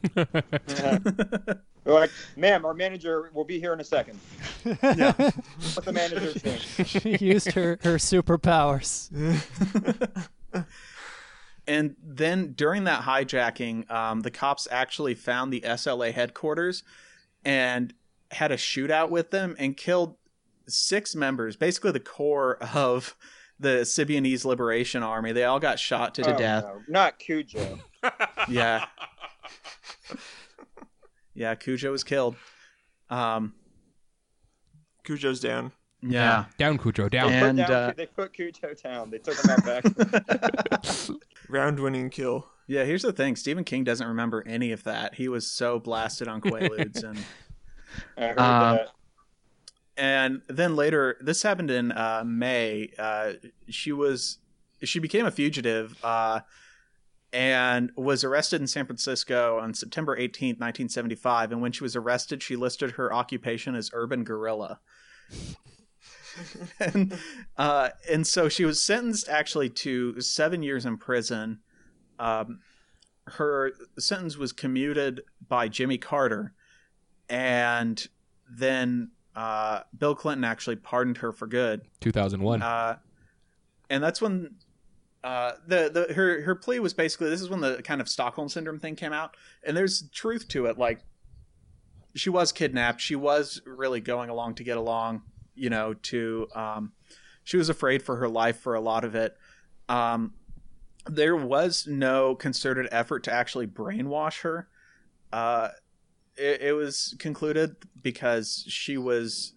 They're like, ma'am, our manager will be here in a second. Yeah. What the manager's doing. She used her superpowers. And then during that hijacking, the cops actually found the SLA headquarters and had a shootout with them and killed 6 members, basically the core of the Symbionese Liberation Army. They all got shot to death. No. Not Cujo. Yeah. Yeah, Cujo was killed. Cujo's down. Yeah. Down, Cujo, down. They put Cujo down. They took him out back. Round-winning kill. Yeah, here's the thing. Stephen King doesn't remember any of that. He was so blasted on Quaaludes. And I heard that. And then later, this happened in May. She became a fugitive and was arrested in San Francisco on September 18th, 1975. And when she was arrested, she listed her occupation as urban guerrilla. And so she was sentenced actually to 7 years in prison. Her sentence was commuted by Jimmy Carter, and then Bill Clinton actually pardoned her for good. 2001. And that's when her plea was basically, this is when the kind of Stockholm Syndrome thing came out. And there's truth to it. She was kidnapped. She was really going along to get along, she was afraid for her life for a lot of it. There was no concerted effort to actually brainwash her. It was concluded because she was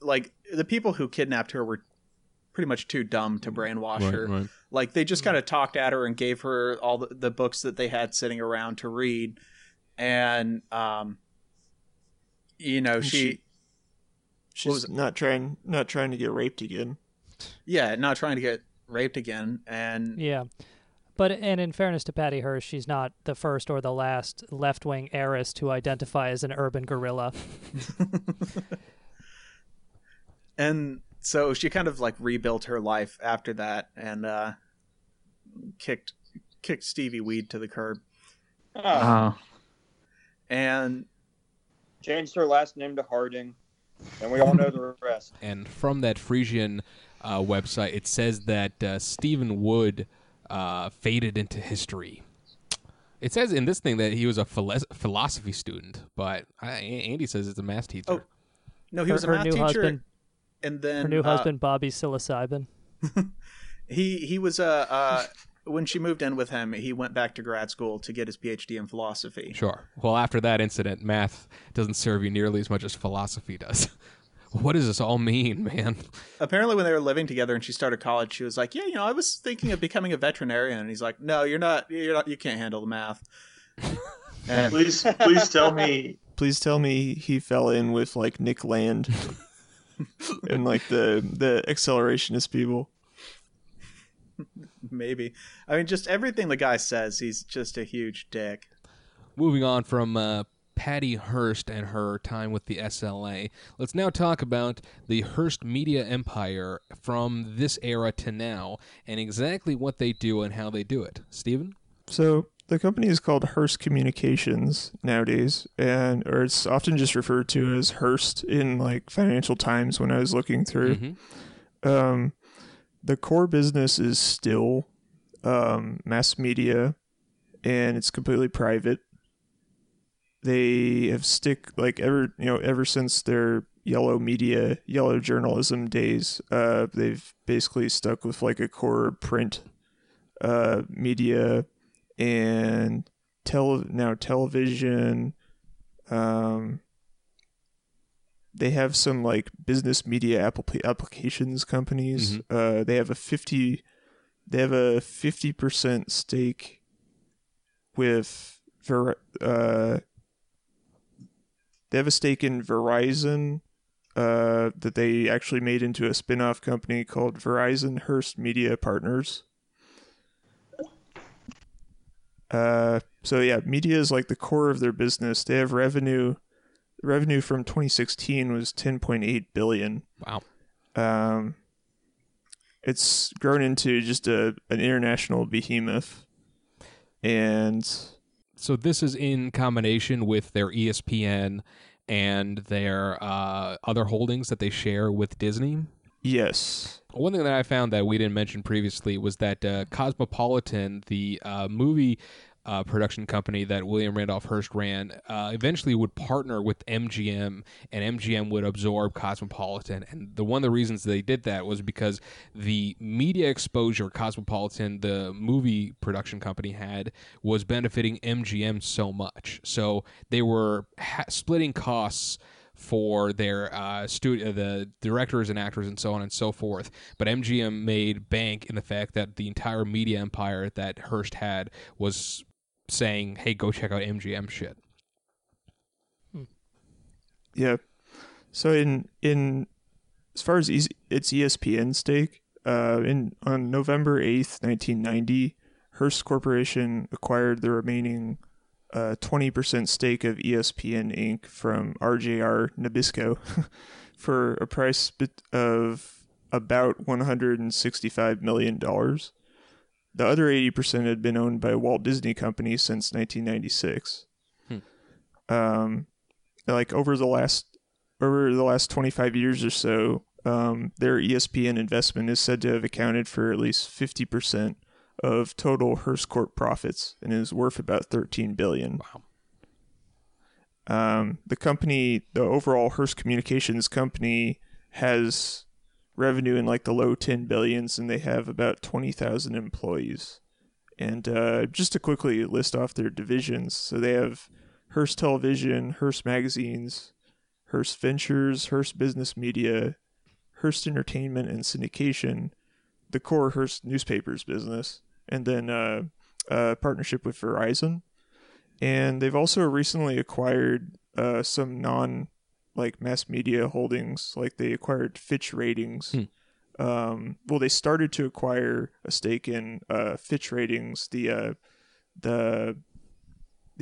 the people who kidnapped her were pretty much too dumb to brainwash her. Right. They just kind of talked at her and gave her all the books that they had sitting around to read. And, she's not trying to get raped again. Yeah. Not trying to get raped again. And yeah. And in fairness to Patty Hearst, she's not the first or the last left-wing heiress to identify as an urban guerrilla. And so she kind of rebuilt her life after that and kicked Stevie Weed to the curb. And changed her last name to Harding, and we all know the rest. And from that Frisian website, it says that Stephen Wood faded into history. It says in this thing that he was a philosophy student, but Andy says it's a math teacher. Oh, no, he was a math teacher. Husband, and then her new husband, Bobby psilocybin. He was when she moved in with him, he went back to grad school to get his PhD in philosophy. Sure. Well, after that incident, math doesn't serve you nearly as much as philosophy does. What does this all mean, man? Apparently when they were living together and she started college, she was like, yeah, I was thinking of becoming a veterinarian. And he's like, no, you're not, you can't handle the math. And please tell me he fell in with Nick Land and the accelerationist people. Maybe. I mean, just everything the guy says, he's just a huge dick. Moving on from Patty Hearst and her time with the SLA. Let's now talk about the Hearst media empire from this era to now and exactly what they do and how they do it. Stephen? So the company is called Hearst Communications nowadays, or it's often just referred to as Hearst in like Financial Times when I was looking through. Mm-hmm. The core business is still mass media, and it's completely private. They have ever since their yellow journalism days, they've basically stuck with like a core print media and television. They have some like business media applications companies. Mm-hmm. They have a 50% stake with They have a stake in Verizon that they actually made into a spin-off company called Verizon Hearst Media Partners. Media is like the core of their business. They have revenue. Revenue from 2016 was $10.8 billion. Wow. It's grown into just an international behemoth. And so this is in combination with their ESPN and their other holdings that they share with Disney? Yes. One thing that I found that we didn't mention previously was that Cosmopolitan, the movie production company that William Randolph Hearst ran, eventually would partner with MGM, and MGM would absorb Cosmopolitan. And one of the reasons they did that was because the media exposure Cosmopolitan, the movie production company, had was benefiting MGM so much. So they were splitting costs for their the directors and actors and so on and so forth. But MGM made bank in the fact that the entire media empire that Hearst had was saying, hey, go check out MGM shit. Yeah. So in as far as its ESPN stake, on November 8th, 1990, Hearst Corporation acquired the remaining 20% stake of ESPN Inc. from RJR Nabisco for a price of about $165 million. The other 80% had been owned by Walt Disney Company since 1996. Over the last 25 years or so, their ESPN investment is said to have accounted for at least 50% of total Hearst Corp profits and is worth about $13 billion. Wow. The overall Hearst Communications company has revenue in like the low 10 billions, and they have about 20,000 employees. And just to quickly list off their divisions, so they have Hearst Television, Hearst Magazines, Hearst Ventures, Hearst Business Media, Hearst Entertainment and Syndication, the core Hearst newspapers business, and then a partnership with Verizon. And they've also recently acquired some mass media holdings. Like they acquired Fitch Ratings. They started to acquire a stake in Fitch Ratings, the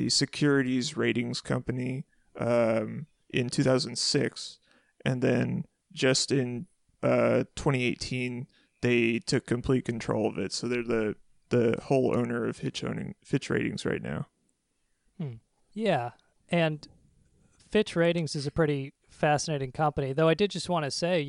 securities ratings company, in 2006. And then just in 2018, they took complete control of it, so they're the whole owner of Fitch Ratings right now. Yeah, and Fitch Ratings is a pretty fascinating company, though I did just want to say,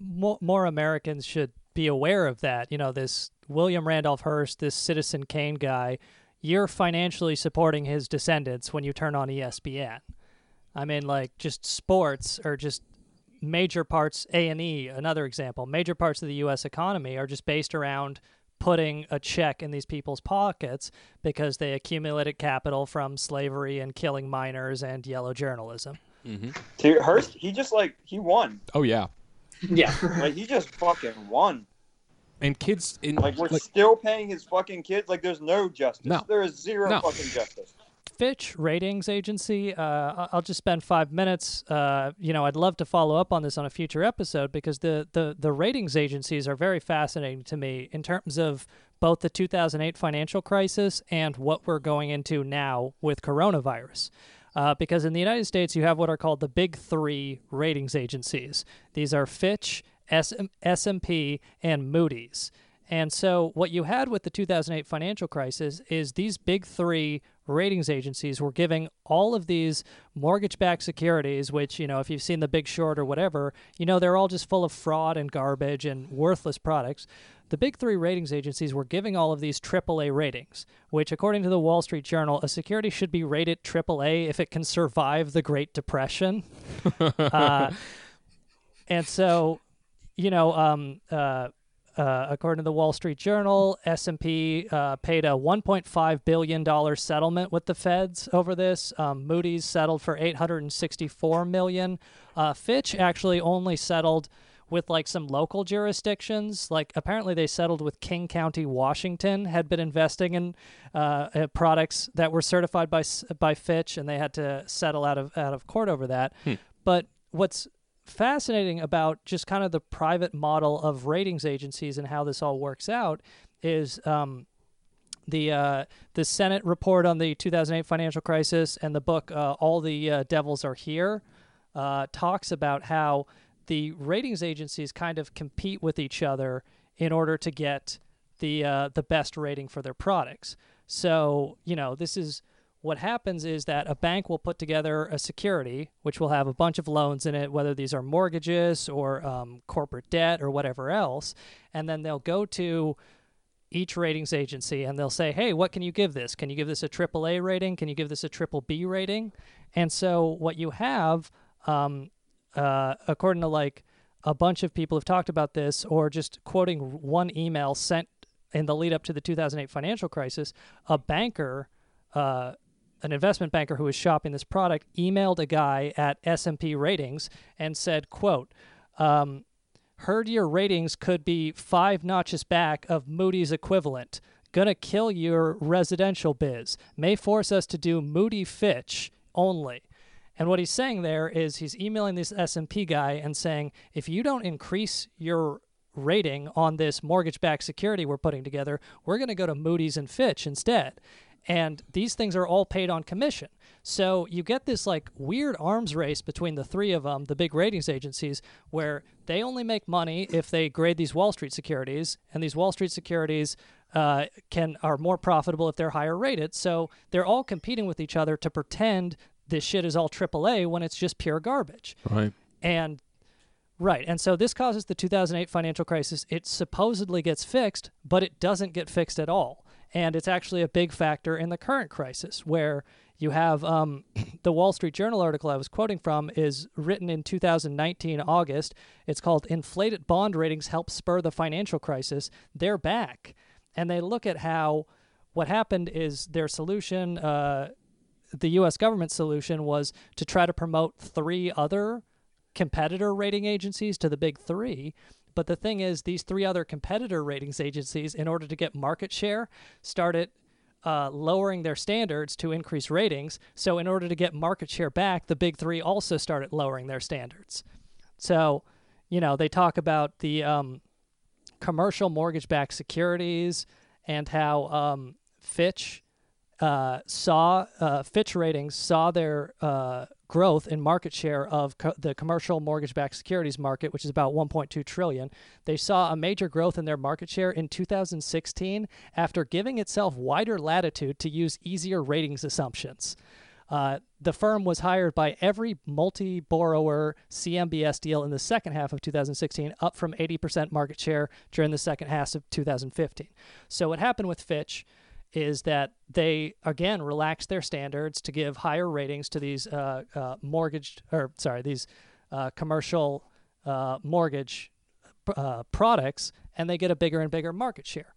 more Americans should be aware of that. This William Randolph Hearst, this Citizen Kane guy, you're financially supporting his descendants when you turn on ESPN. Just sports or just major parts, A&E, another example, major parts of the U.S. economy are just based around putting a check in these people's pockets because they accumulated capital from slavery and killing miners and yellow journalism. Mm-hmm. Hearst, he won. Oh, yeah. Yeah. He just fucking won. And kids... We're still paying his fucking kids. There's no justice. No. There is zero fucking justice. Fitch Ratings Agency, I'll just spend 5 minutes. I'd love to follow up on this on a future episode because the ratings agencies are very fascinating to me in terms of both the 2008 financial crisis and what we're going into now with coronavirus. because in the United States, you have what are called the big three ratings agencies. These are Fitch, S&P, and Moody's. And so what you had with the 2008 financial crisis is these big three ratings agencies were giving all of these mortgage-backed securities, which, you know, if you've seen The Big Short or whatever, you know, they're all just full of fraud and garbage and worthless products. The big three ratings agencies were giving all of these AAA ratings, which, according to the Wall Street Journal, a security should be rated AAA if it can survive the Great Depression. And so, you know, according to the Wall Street Journal, S&P paid a $1.5 billion settlement with the feds over this. Moody's settled for $864 million. Fitch actually only settled with like some local jurisdictions. Like apparently they settled with King County, Washington, had been investing in products that were certified by Fitch, and they had to settle out of court over that. But what's fascinating about just kind of the private model of ratings agencies and how this all works out is the Senate report on the 2008 financial crisis and the book All the Devils Are Here talks about how the ratings agencies kind of compete with each other in order to get the best rating for their products. So, you know, this is what happens is that a bank will put together a security, which will have a bunch of loans in it, whether these are mortgages or corporate debt or whatever else, and then they'll go to each ratings agency and they'll say, hey, what can you give this? Can you give this a AAA rating? Can you give this a BBB rating? And so what you have, according to like a bunch of people have talked about this, or just quoting one email sent in the lead up to the 2008 financial crisis, a banker, an investment banker who was shopping this product emailed a guy at S&P Ratings and said, quote, heard your ratings could be 5 notches back of Moody's equivalent. Gonna kill your residential biz. May force us to do Moody Fitch only. And what he's saying there is he's emailing this S&P guy and saying, if you don't increase your rating on this mortgage-backed security we're putting together, we're going to go to Moody's and Fitch instead. And these things are all paid on commission. So you get this like weird arms race between the three of them, the big ratings agencies, where they only make money if they grade these Wall Street securities, and these Wall Street securities are more profitable if they're higher rated. So they're all competing with each other to pretend this shit is all AAA when it's just pure garbage. Right. And so this causes the 2008 financial crisis. It supposedly gets fixed, but it doesn't get fixed at all. And it's actually a big factor in the current crisis, where you have the Wall Street Journal article I was quoting from is written in 2019, August. It's called Inflated Bond Ratings Help Spur the Financial Crisis. They're back. And they look at how what happened is their solution, the U.S. government solution, was to try to promote 3 other competitor rating agencies to the big 3. But the thing is, these 3 other competitor ratings agencies, in order to get market share, started lowering their standards to increase ratings. So in order to get market share back, the big 3 also started lowering their standards. So, you know, they talk about the commercial mortgage-backed securities and how Fitch Fitch Ratings saw their growth in market share of the commercial mortgage-backed securities market, which is about $1.2 trillion. They saw a major growth in their market share in 2016 after giving itself wider latitude to use easier ratings assumptions. The firm was hired by every multi-borrower CMBS deal in the second half of 2016, up from 80% market share during the second half of 2015. So what happened with Fitch is that they, again, relaxed their standards to give higher ratings to these commercial mortgage products, and they get a bigger and bigger market share.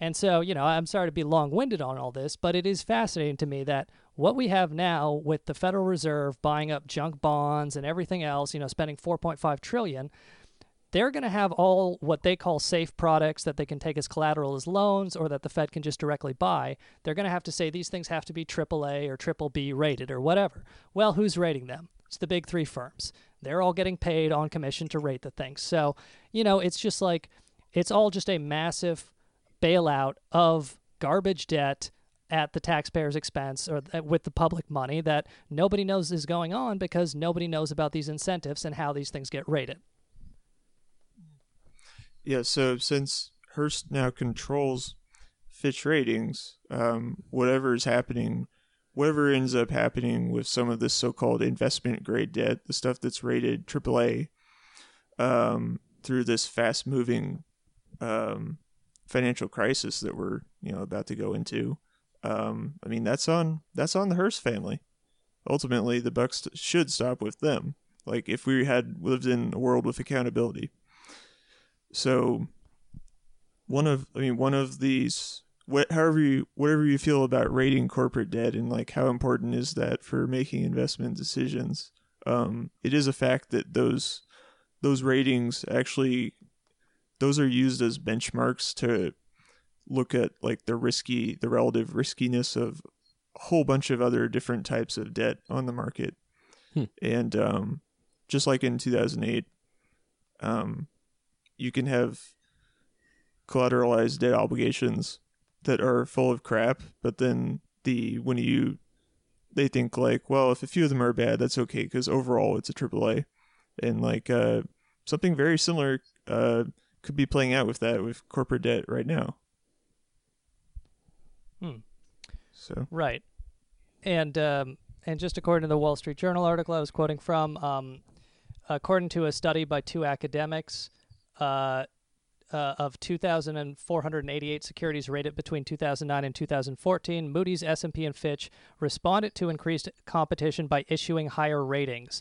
And so, you know, I'm sorry to be long-winded on all this, but it is fascinating to me that what we have now with the Federal Reserve buying up junk bonds and everything else, you know, spending $4.5 trillion, they're going to have all what they call safe products that they can take as collateral as loans or that the Fed can just directly buy. They're going to have to say these things have to be AAA or BBB rated or whatever. Well, who's rating them? It's the big 3 firms. They're all getting paid on commission to rate the things. So, you know, it's just like it's all just a massive bailout of garbage debt at the taxpayer's expense or with the public money that nobody knows is going on because nobody knows about these incentives and how these things get rated. Yeah, so since Hearst now controls Fitch Ratings, whatever ends up happening with some of this so-called investment grade debt, the stuff that's rated AAA, through this fast-moving financial crisis that we're about to go into, that's on the Hearst family. Ultimately, the buck should stop with them. Like if we had lived in a world with accountability. So one of these, whatever you feel about rating corporate debt and like how important is that for making investment decisions, it is a fact that those ratings actually, those are used as benchmarks to look at like the relative riskiness of a whole bunch of other different types of debt on the market. And just like in 2008, you can have collateralized debt obligations that are full of crap, but then they think like, well, if a few of them are bad, that's okay because overall it's a AAA. And like something very similar could be playing out with that with corporate debt right now. So right, and just according to the Wall Street Journal article I was quoting from, according to a study by two academics. Of 2,488 securities rated between 2009 and 2014, Moody's, S&P, and Fitch responded to increased competition by issuing higher ratings.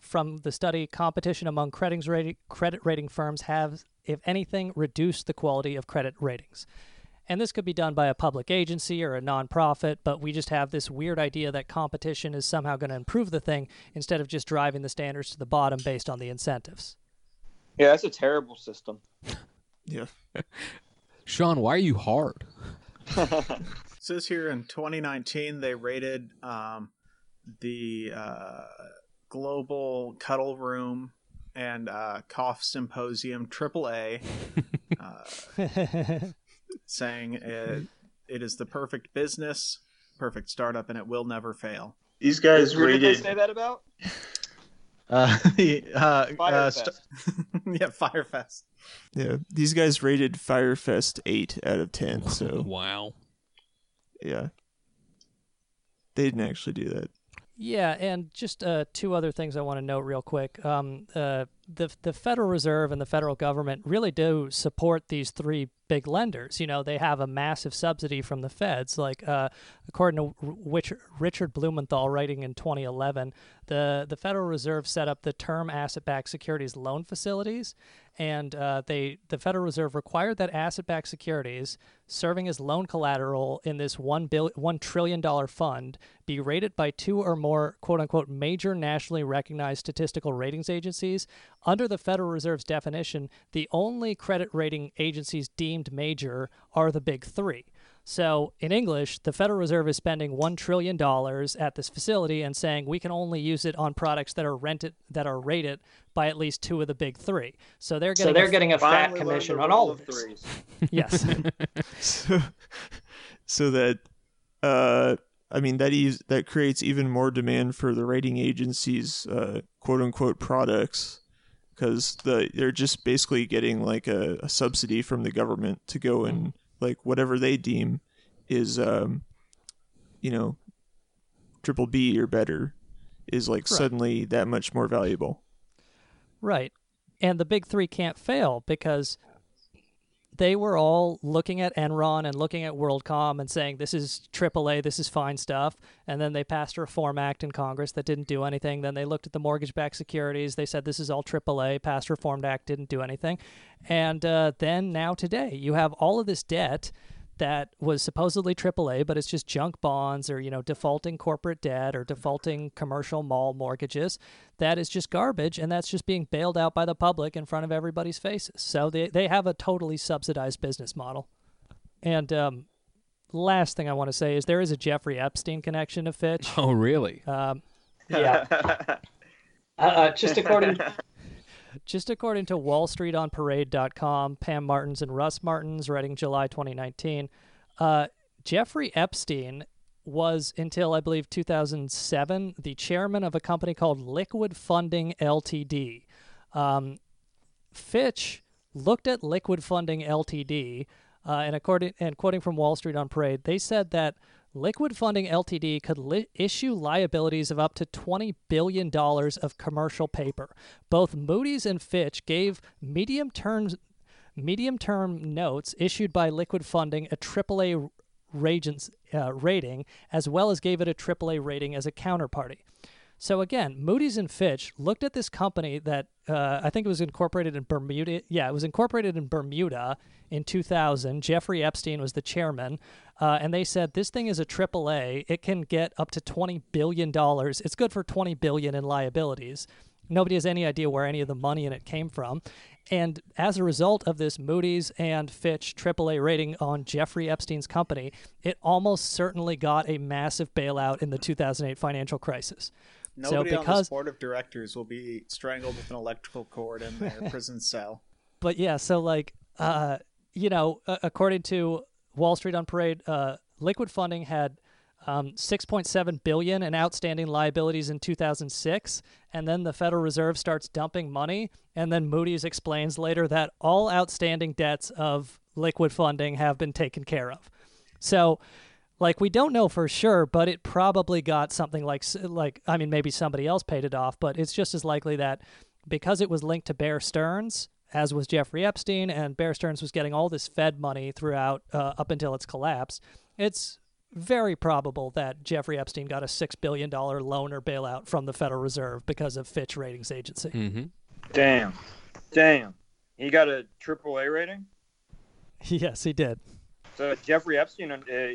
From the study, competition among credit rating firms have, if anything, reduced the quality of credit ratings. And this could be done by a public agency or a nonprofit, but we just have this weird idea that competition is somehow going to improve the thing instead of just driving the standards to the bottom based on the incentives. Yeah, that's a terrible system. Yeah. Sean, why are you hard? It says here in 2019, they rated the Global Cuddle Room and Cough Symposium AAA, saying it is the perfect business, perfect startup, and it will never fail. These guys rated... Who did they say that about? Firefest. Yeah, Firefest. Yeah, these guys rated Firefest 8 out of 10. So wow. Yeah, they didn't actually do that. Yeah, and just two other things I want to note real quick. The Federal Reserve and the federal government really do support these three big lenders. They have a massive subsidy from the feds. Like according to Richard Blumenthal writing in 2011, the Federal Reserve set up the term asset-backed securities loan facilities, and the Federal Reserve required that asset-backed securities serving as loan collateral in this $1 trillion fund be rated by two or more quote-unquote major nationally recognized statistical ratings agencies. Under the Federal Reserve's definition, the only credit rating agencies deemed major are the big three. So in English, the Federal Reserve is spending $1 trillion at this facility and saying we can only use it on products that are rated by at least two of the big three. So they're getting a fat commission on all of threes. Yes. so that that creates even more demand for the rating agencies' quote-unquote products, because they're just basically getting like a subsidy from the government to go and like whatever they deem is, triple B or better is like suddenly that much more valuable. Right. And the big three can't fail because they were all looking at Enron and looking at WorldCom and saying, this is AAA, this is fine stuff. And then they passed a Reform Act in Congress that didn't do anything. Then they looked at the mortgage-backed securities. They said, this is all AAA, passed a Reform Act, didn't do anything. And then now today, you have all of this debt that was supposedly AAA, but it's just junk bonds or, defaulting corporate debt or defaulting commercial mall mortgages. That is just garbage, and that's just being bailed out by the public in front of everybody's faces. So they have a totally subsidized business model. And last thing I want to say is there is a Jeffrey Epstein connection to Fitch. Oh, really? Yeah. Just according to WallStreetOnParade.com, Pam Martins and Russ Martins, writing July 2019, Jeffrey Epstein was, until I believe 2007, the chairman of a company called Liquid Funding Ltd. Fitch looked at Liquid Funding Ltd. And quoting from Wall Street on Parade, they said that Liquid Funding Ltd. could issue liabilities of up to $20 billion of commercial paper. Both Moody's and Fitch gave medium-term notes issued by Liquid Funding a AAA rating, as well as gave it a AAA rating as a counterparty. So again, Moody's and Fitch looked at this company that I think it was incorporated in Bermuda. Yeah, it was incorporated in Bermuda in 2000. Jeffrey Epstein was the chairman, and they said this thing is a AAA. It can get up to $20 billion. It's good for $20 billion in liabilities. Nobody has any idea where any of the money in it came from. And as a result of this Moody's and Fitch AAA rating on Jeffrey Epstein's company, it almost certainly got a massive bailout in the 2008 financial crisis. Nobody on this board of directors will be strangled with an electrical cord in their prison cell. But yeah, so like, according to Wall Street on Parade, Liquid Funding had $6.7 billion in outstanding liabilities in 2006, and then the Federal Reserve starts dumping money, and then Moody's explains later that all outstanding debts of Liquid Funding have been taken care of. So, like, we don't know for sure, but it probably got something maybe somebody else paid it off, but it's just as likely that because it was linked to Bear Stearns, as was Jeffrey Epstein, and Bear Stearns was getting all this Fed money throughout up until its collapse, it's very probable that Jeffrey Epstein got a $6 billion loan or bailout from the Federal Reserve because of Fitch Ratings Agency. Mm-hmm. Damn. He got a AAA rating? Yes, he did. So Jeffrey Epstein,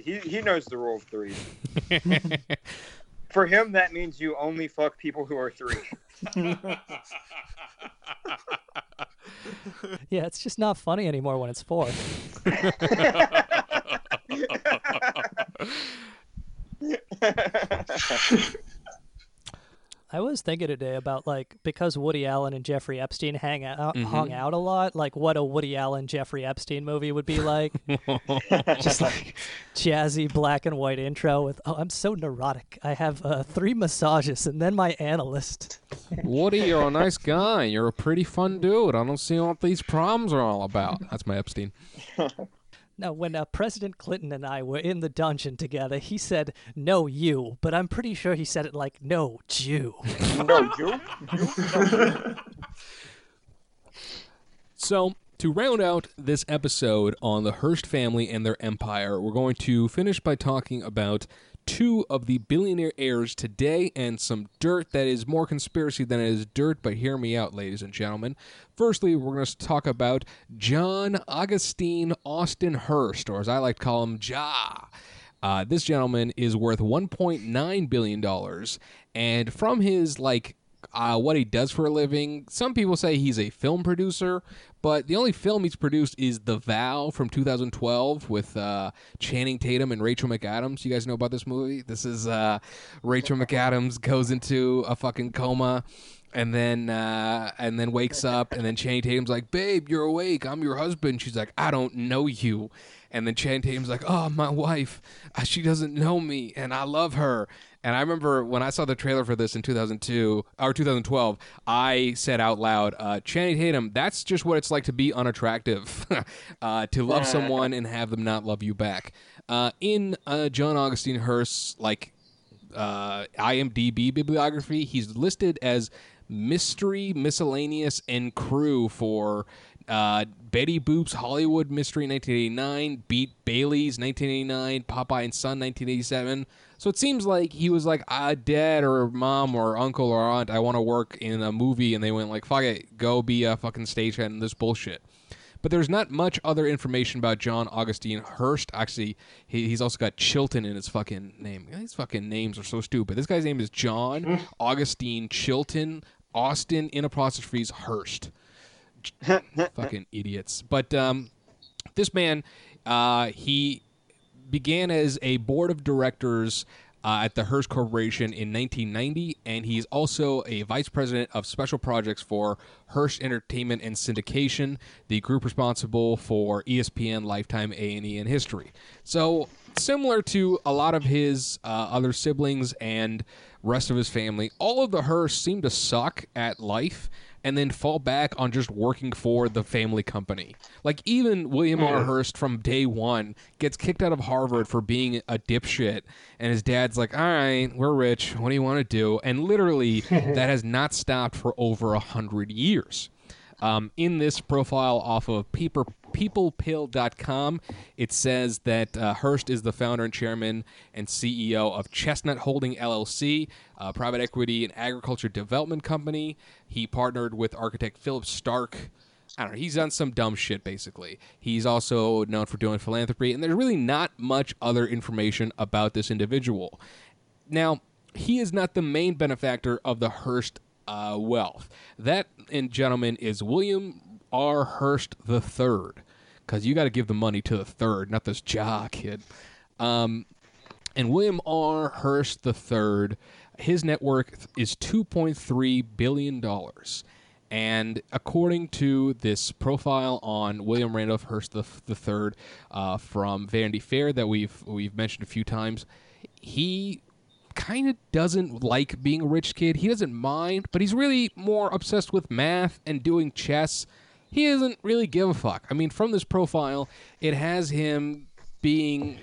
he knows the rule of three. For him, that means you only fuck people who are three. Yeah, it's just not funny anymore when it's four. I was thinking today about, like, because Woody Allen and Jeffrey Epstein hung out a lot, like what a Woody Allen Jeffrey Epstein movie would be like. Just like jazzy black and white intro with, oh, I'm so neurotic. I have 3 massages and then my analyst. Woody, you're a nice guy. You're a pretty fun dude. I don't see what these problems are all about. That's my Epstein. No, when President Clinton and I were in the dungeon together, he said, "No, you," but I'm pretty sure he said it like, "No, Jew." No, you? So, to round out this episode on the Hearst family and their empire, we're going to finish by talking about 2 of the billionaire heirs today and some dirt that is more conspiracy than it is dirt, but hear me out, ladies and gentlemen. Firstly, we're going to talk about John Augustine Austin Hearst, or as I like to call him, Ja. This gentleman is worth $1.9 billion, and from his, what he does for a living, some people say he's a film producer, but the only film he's produced is The Vow from 2012 with Channing Tatum and Rachel McAdams. You guys know about this movie? This is Rachel McAdams goes into a fucking coma and then wakes up, and then Channing Tatum's like, "Babe, you're awake. I'm your husband." She's like, "I don't know you." And then Channing Tatum's like, "Oh, my wife. She doesn't know me, and I love her." And I remember when I saw the trailer for this in 2002 or 2012, I said out loud, "Channing Tatum, that's just what it's like to be unattractive, to love someone and have them not love you back." In John Augustine Hearst's IMDb bibliography, he's listed as mystery, miscellaneous, and crew for Betty Boop's Hollywood Mystery 1989, Beat Bailey's 1989, Popeye and Son 1987. So it seems like he was like, dad or mom or uncle or aunt, I want to work in a movie, and they went like, fuck it, go be a fucking stagehand and this bullshit. But there's not much other information about John Augustine Hearst. Actually, he's also got Chilton in his fucking name. These fucking names are so stupid. This guy's name is John Augustine Chilton Austin in apostrophes Hearst. Fucking idiots. But this man, he began as a board of directors at the Hearst Corporation in 1990, and he's also a vice president of special projects for Hearst Entertainment and Syndication, the group responsible for ESPN, Lifetime, A&E, and History. So similar to a lot of his other siblings and rest of his family, all of the Hearst seem to suck at life and then fall back on just working for the family company. Like, even William R. Hearst from day one gets kicked out of Harvard for being a dipshit, and his dad's like, all right, we're rich, what do you want to do? And literally, that has not stopped for over 100 years. In this profile off of peoplepill.com, it says that Hearst is the founder and chairman and CEO of Chestnut Holding LLC, a private equity and agriculture development company. He partnered with architect Philip Stark. I don't know. He's done some dumb shit, basically. He's also known for doing philanthropy, and there's really not much other information about this individual. Now, he is not the main benefactor of the Hearst wealth. That, and gentlemen, is William R. Hearst III, because you got to give the money to the third, not this Ja kid. And William R. Hearst III, his net worth is $2.3 billion. And according to this profile on William Randolph Hearst III from Vanity Fair that we've mentioned a few times, he kind of doesn't like being a rich kid. He doesn't mind, but he's really more obsessed with math and doing chess. He doesn't really give a fuck. I mean, from this profile, it has him being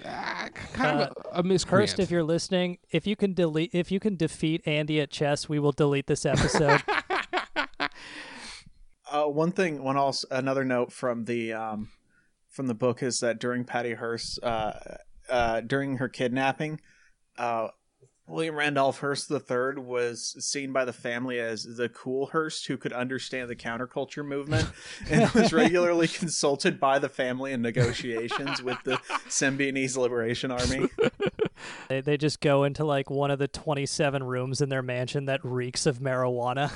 kind of a miscreant. Hearst, if you're listening, if you can defeat Andy at chess, we will delete this episode. Another note from the book is that during Patty Hearst, during her kidnapping, William Randolph Hearst III was seen by the family as the cool Hearst who could understand the counterculture movement and was regularly consulted by the family in negotiations with the Symbionese Liberation Army. They just go into like one of the 27 rooms in their mansion that reeks of marijuana.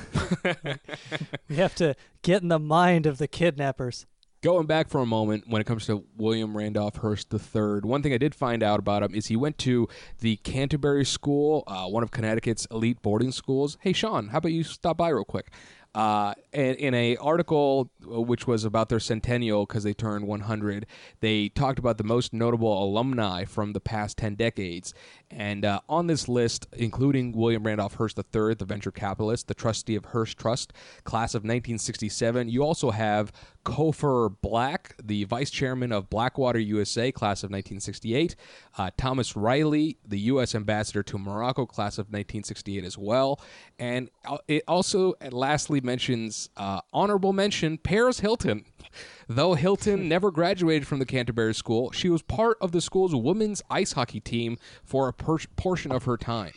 We have to get in the mind of the kidnappers. Going back for a moment, when it comes to William Randolph Hearst III, one thing I did find out about him is he went to the Canterbury School, one of Connecticut's elite boarding schools. Hey, Sean, how about you stop by real quick? In an article which was about their centennial because they turned 100, they talked about the most notable alumni from the past 10 decades. And on this list, including William Randolph Hearst III, the venture capitalist, the trustee of Hearst Trust, class of 1967, you also have Kofor Black, the vice chairman of Blackwater USA, class of 1968, Thomas Riley, the U.S. ambassador to Morocco, class of 1968 as well. And it also, lastly, mentions honorable mention Paris Hilton. Though Hilton never graduated from the Canterbury School, she was part of the school's women's ice hockey team for a portion of her time.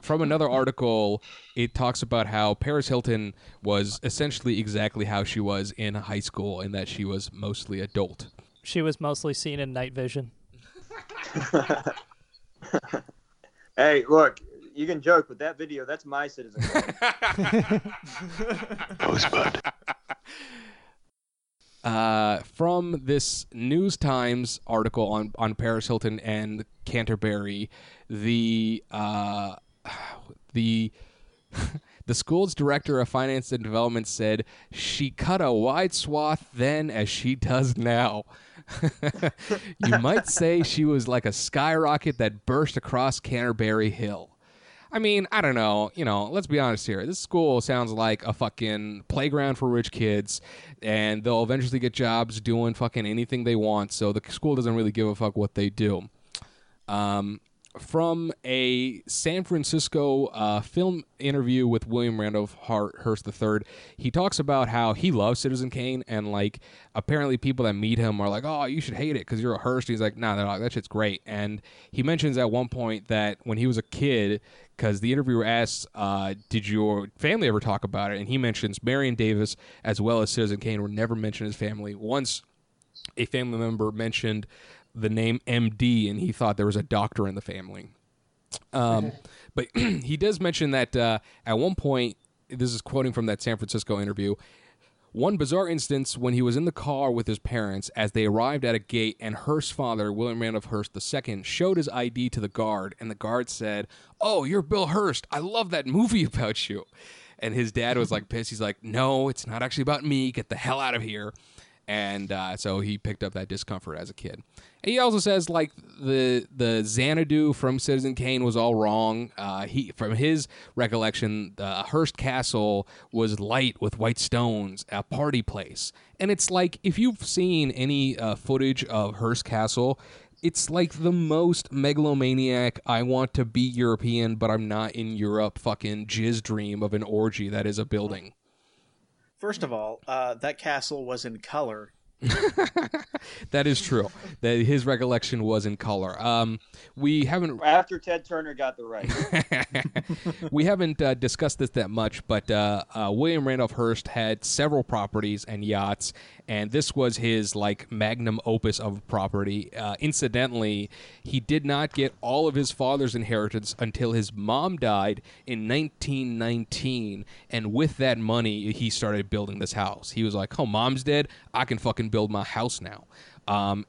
From another article, it talks about how Paris Hilton was essentially exactly how she was in high school, in that she was mostly adult. She was mostly seen in night vision. Hey, look. You can joke, but that video, that's my Citizen Kane. Rosebud. From this News Times article on Paris Hilton and Canterbury, the school's director of finance and development said, "She cut a wide swath then as she does now." You might say she was like a skyrocket that burst across Canterbury Hill. I mean, I don't know. You know, let's be honest here. This school sounds like a fucking playground for rich kids, and they'll eventually get jobs doing fucking anything they want, so the school doesn't really give a fuck what they do. From a San Francisco film interview with William Randolph Hearst III, he talks about how he loves Citizen Kane, and like apparently people that meet him are like, "Oh, you should hate it because you're a Hearst." And he's like, "No, that shit's great." And he mentions at one point that when he was a kid, because the interviewer asks, "Did your family ever talk about it?" and he mentions Marion Davis as well as Citizen Kane were never mentioned his family. Once a family member mentioned the name MD, and he thought there was a doctor in the family. But he does mention that at one point, this is quoting from that San Francisco interview, one bizarre instance when he was in the car with his parents as they arrived at a gate, and Hearst's father, William Randolph Hearst II, showed his ID to the guard, and the guard said, "Oh, you're Bill Hearst. I love that movie about you." And his dad was like pissed. He's like, "No, it's not actually about me. Get the hell out of here." And so he picked up that discomfort as a kid. And he also says, like, the Xanadu from Citizen Kane was all wrong. He, from his recollection, Hearst Castle was light with white stones, a party place. And it's like, if you've seen any footage of Hearst Castle, it's like the most megalomaniac, I want to be European, but I'm not in Europe fucking jizz dream of an orgy that is a building. First of all, that castle was in color. That is true. That his recollection was in color. We haven't after Ted Turner got the right. We haven't discussed this that much, but William Randolph Hearst had several properties and yachts, and this was his like magnum opus of property. Incidentally, he did not get all of his father's inheritance until his mom died in 1919, and with that money, he started building this house. He was like, "Oh, mom's dead. I can fucking build my house now."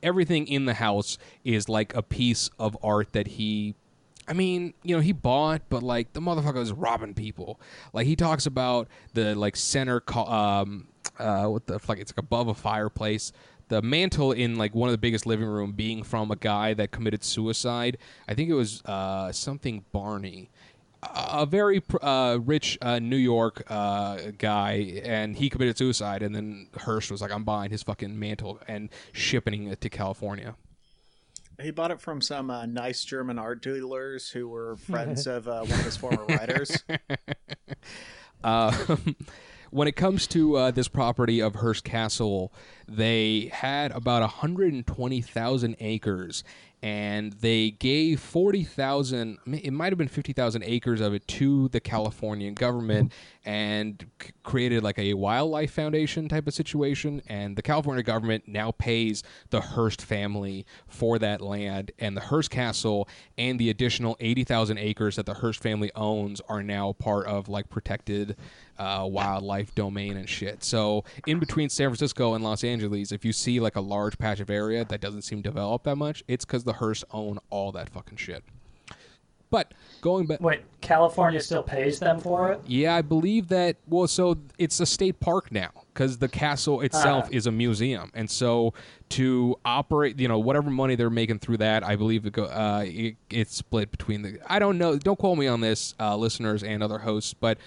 Everything in the house is like a piece of art that he, I mean, you know, he bought, but like the motherfucker is robbing people. Like he talks about the like center, what the fuck? It's like above a fireplace. The mantle in like one of the biggest living room being from a guy that committed suicide. I think it was something Barney. A very rich New York guy, and he committed suicide, and then Hearst was like, I'm buying his fucking mantle and shipping it to California. He bought it from some nice German art dealers who were friends of one of his former writers. When it comes to this property of Hearst Castle, they had about 120,000 acres, and they gave 40,000, it might have been 50,000 acres of it to the Californian government and created like a wildlife foundation type of situation. And the California government now pays the Hearst family for that land, and the Hearst Castle and the additional 80,000 acres that the Hearst family owns are now part of like protected wildlife domain and shit. So in between San Francisco and Los Angeles, if you see like a large patch of area that doesn't seem developed that much, it's because the Hearst own all that fucking shit. But going back, wait, California still pays them for it? Yeah, I believe that. Well, so it's a state park now because the castle itself is a museum, and so to operate, you know, whatever money they're making through that, I believe it's split between the. I don't know. Don't quote me on this, listeners and other hosts, but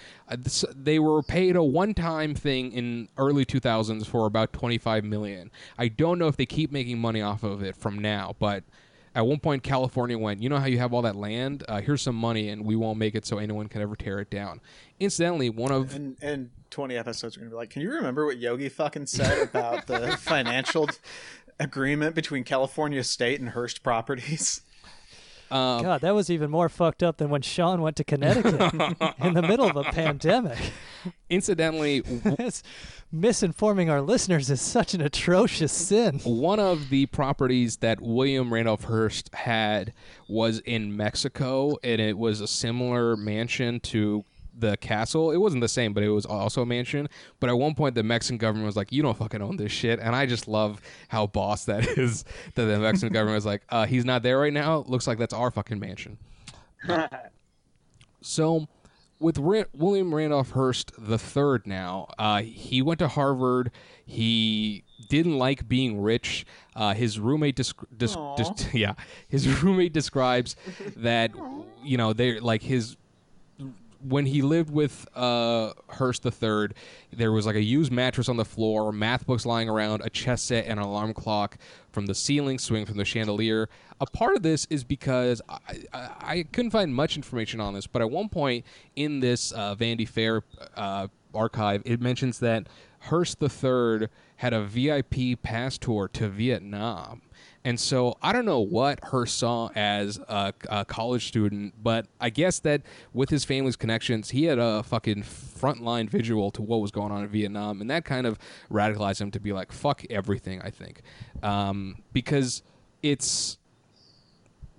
they were paid a one-time thing in early 2000s for about $25 million. I don't know if they keep making money off of it from now, but. At one point, California went, you know how you have all that land? Here's some money, and we won't make it so anyone can ever tear it down. Incidentally, one of... And 20 episodes are going to be like, can you remember what Yogi fucking said about the financial agreement between California State and Hearst Properties? God, that was even more fucked up than when Sean went to Connecticut in the middle of a pandemic. Incidentally, misinforming our listeners is such an atrocious sin. One of the properties that William Randolph Hearst had was in Mexico, and it was a similar mansion to the castle. It wasn't the same, but it was also a mansion. But at one point, the Mexican government was like, you don't fucking own this shit. And I just love how boss that is, that the Mexican government was like, he's not there right now. Looks like that's our fucking mansion. So with William Randolph Hearst III now, he went to Harvard. He didn't like being rich. His roommate describes that, you know, they like his... When he lived with Hearst III, there was like a used mattress on the floor, math books lying around, a chess set, and an alarm clock from the ceiling swing from the chandelier. A part of this is because I couldn't find much information on this, but at one point in this Vanity Fair archive, it mentions that Hearst III had a VIP pass tour to Vietnam. And so I don't know what Hearst saw as a college student, but I guess that with his family's connections, he had a fucking frontline visual to what was going on in Vietnam, and that kind of radicalized him to be like, fuck everything, I think. Because it's...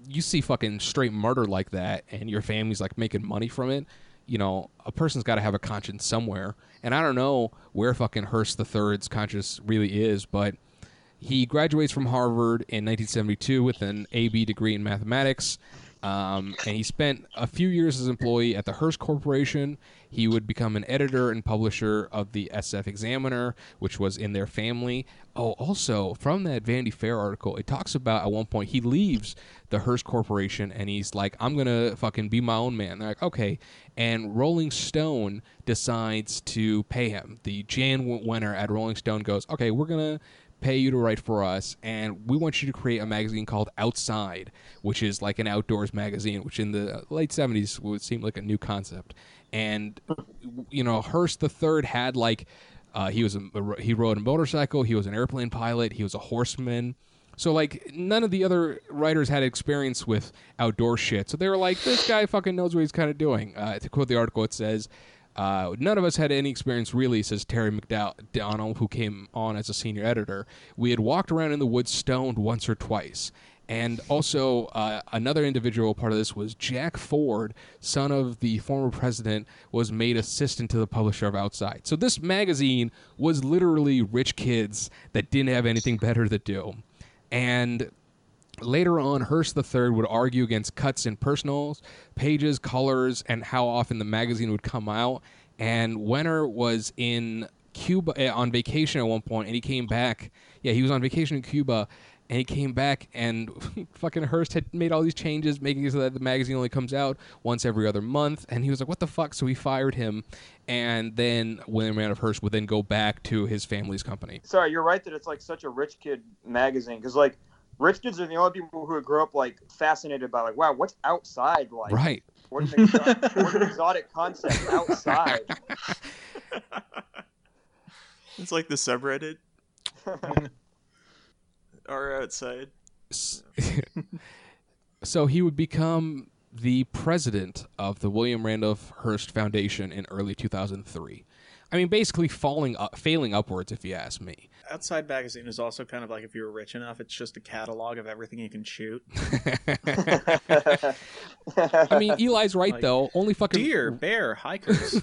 You see fucking straight murder like that, and your family's like making money from it. You know, a person's got to have a conscience somewhere. And I don't know where fucking Hearst III's conscience really is, but... He graduates from Harvard in 1972 with an A.B. degree in mathematics. And he spent a few years as an employee at the Hearst Corporation. He would become an editor and publisher of the SF Examiner, which was in their family. Oh, also, from that Vanity Fair article, it talks about at one point he leaves the Hearst Corporation and he's like, I'm going to fucking be my own man. And they're like, okay. And Rolling Stone decides to pay him. The Jan Wenner at Rolling Stone goes, okay, we're going to pay you to write for us, and we want you to create a magazine called Outside, which is like an outdoors magazine, which in the late 70s would seem like a new concept. And, you know, Hearst III had like, he rode a motorcycle, he was an airplane pilot, he was a horseman. So, like, none of the other writers had experience with outdoor shit. So they were like, this guy fucking knows what he's kind of doing. To quote the article, it says, none of us had any experience really, says Terry McDonald, who came on as a senior editor. We had walked around in the woods stoned once or twice. And also, another individual part of this was Jack Ford, son of the former president, was made assistant to the publisher of Outside. So this magazine was literally rich kids that didn't have anything better to do. And later on, Hearst III would argue against cuts in personals, pages, colors, and how often the magazine would come out. And Wenner was in Cuba on vacation at one point, and he came back. Yeah, he was on vacation in Cuba, and he came back, and fucking Hearst had made all these changes, making it so that the magazine only comes out once every other month. And he was like, what the fuck? So he fired him. And then William Randolph Hearst would then go back to his family's company. Sorry, you're right that it's like such a rich kid magazine, because like, rich kids are the only people who grew up like fascinated by like, wow, what's outside like? Right. What an exotic concept, outside. It's like the subreddit. Or outside. So he would become the president of the William Randolph Hearst Foundation in early 2003. I mean, basically failing upwards, if you ask me. Outside magazine is also kind of like, if you're rich enough, it's just a catalog of everything you can shoot. I mean, Eli's right, like, though. Only fucking deer, bear, hikers.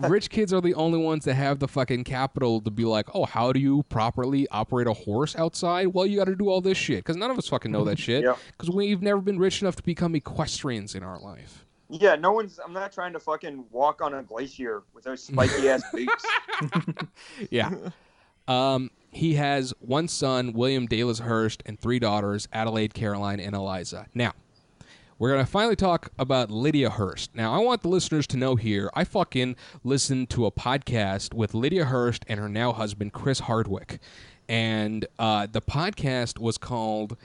Rich kids are the only ones that have the fucking capital to be like, oh, how do you properly operate a horse outside? Well, you got to do all this shit, because none of us fucking know that shit, because we've never been rich enough to become equestrians in our life. Yeah, I'm not trying to fucking walk on a glacier with those spiky-ass boots. Yeah. He has one son, William Dallas Hearst, and three daughters, Adelaide, Caroline, and Eliza. Now, we're going to finally talk about Lydia Hearst. Now, I want the listeners to know here, I fucking listened to a podcast with Lydia Hearst and her now husband, Chris Hardwick. And the podcast was called...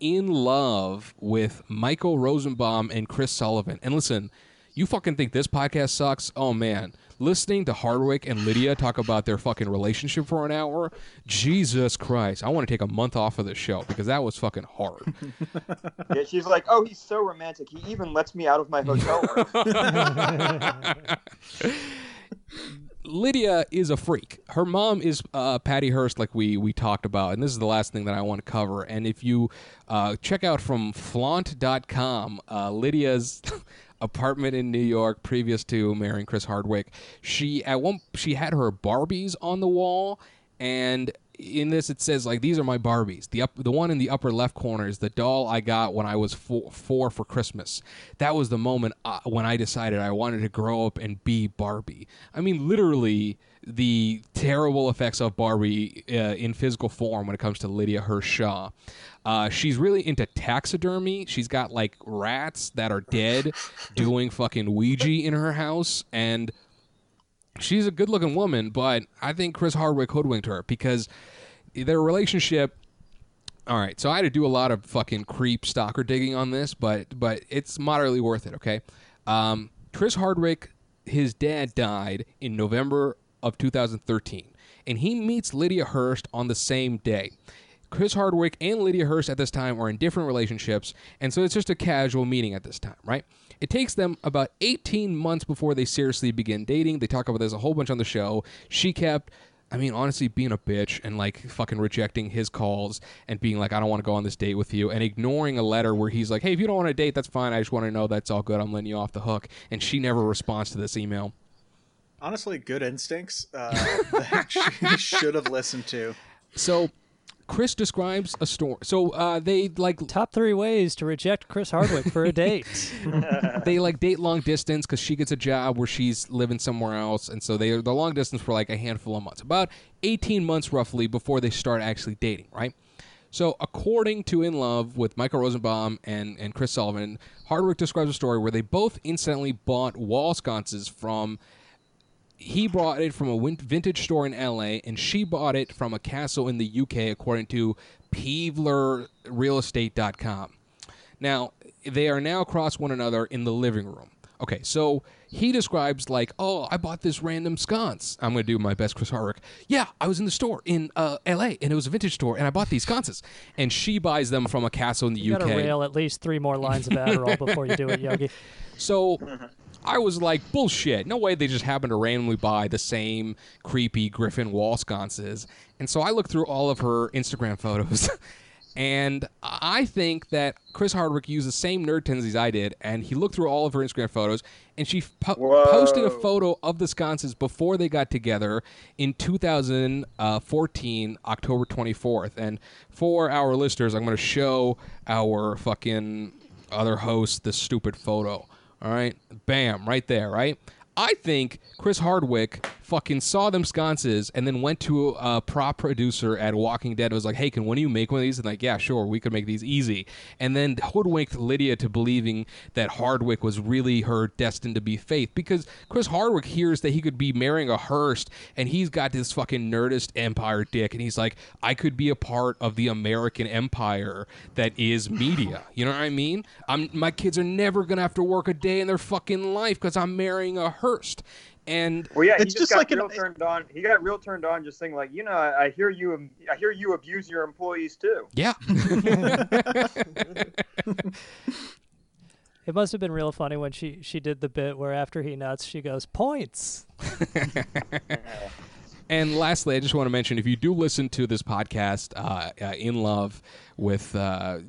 In Love with Michael Rosenbaum and Chris Sullivan. And listen, you fucking think this podcast sucks? Oh, man. Listening to Hardwick and Lydia talk about their fucking relationship for an hour? Jesus Christ. I want to take a month off of this show, because that was fucking hard. Yeah, she's like, oh, he's so romantic. He even lets me out of my hotel room. Lydia is a freak. Her mom is Patty Hearst, like we talked about, and this is the last thing that I want to cover. And if you check out from flaunt.com, Lydia's apartment in New York previous to marrying Chris Hardwick, she had her Barbies on the wall, and in this it says, like, these are my Barbies. The one in the upper left corner is the doll I got when I was four for Christmas. That was the moment when I decided I wanted to grow up and be Barbie. I mean, literally the terrible effects of Barbie in physical form when it comes to Lydia Hearst Shaw. She's really into taxidermy. She's got like rats that are dead doing fucking Ouija in her house, and she's a good-looking woman, but I think Chris Hardwick hoodwinked her, because their relationship... All right, so I had to do a lot of fucking creep stalker digging on this, but it's moderately worth it, okay? Chris Hardwick, his dad died in November of 2013, and he meets Lydia Hearst on the same day. Chris Hardwick and Lydia Hearst at this time are in different relationships, and so it's just a casual meeting at this time, right? It takes them about 18 months before they seriously begin dating. They talk about this a whole bunch on the show. She kept, I mean, honestly, being a bitch and, like, fucking rejecting his calls and being like, I don't want to go on this date with you, and ignoring a letter where he's like, hey, if you don't want to date, that's fine. I just want to know that's all good. I'm letting you off the hook. And she never responds to this email. Honestly, good instincts that she should have listened to. So... Chris describes a storm. So they like top three ways to reject Chris Hardwick for a date. They like date long distance because she gets a job where she's living somewhere else, and so they're the long distance for like a handful of months, about 18 months roughly before they start actually dating, right? So according to In Love with Michael Rosenbaum and Chris Sullivan, Hardwick describes a story where they both incidentally bought wall sconces from. He bought it from a vintage store in L.A., and she bought it from a castle in the U.K., according to PeevlerRealEstate.com. Now, they are now across one another in the living room. Okay, so he describes, like, oh, I bought this random sconce. I'm going to do my best Chris Hardwick. Yeah, I was in the store in L.A., and it was a vintage store, and I bought these sconces. And she buys them from a castle in the U.K. You got to rail at least three more lines of Adderall before you do it, Yogi. So... I was like, bullshit. No way they just happened to randomly buy the same creepy Griffin wall sconces. And so I looked through all of her Instagram photos, and I think that Chris Hardwick used the same nerd tendencies I did, and he looked through all of her Instagram photos, and she posted a photo of the sconces before they got together in 2014, October 24th. And for our listeners, I'm going to show our fucking other host this stupid photo. All right, bam, right there, right? I think Chris Hardwick fucking saw them sconces and then went to a prop producer at Walking Dead and was like, hey, can one of you make one of these? And like, yeah, sure, we could make these easy. And then hoodwinked Lydia to believing that Hardwick was really her destined to be Faith, because Chris Hardwick hears that he could be marrying a Hearst, and he's got this fucking nerdist empire dick, and he's like, I could be a part of the American empire that is media. You know what I mean? My kids are never going to have to work a day in their fucking life because I'm marrying a Hearst. And well, yeah, he just got like real turned on. He got real turned on just saying, like, you know, I hear you abuse your employees too. Yeah. It must have been real funny when she did the bit where after he nuts, she goes, points. And lastly, I just want to mention, if you do listen to this podcast, In Love with,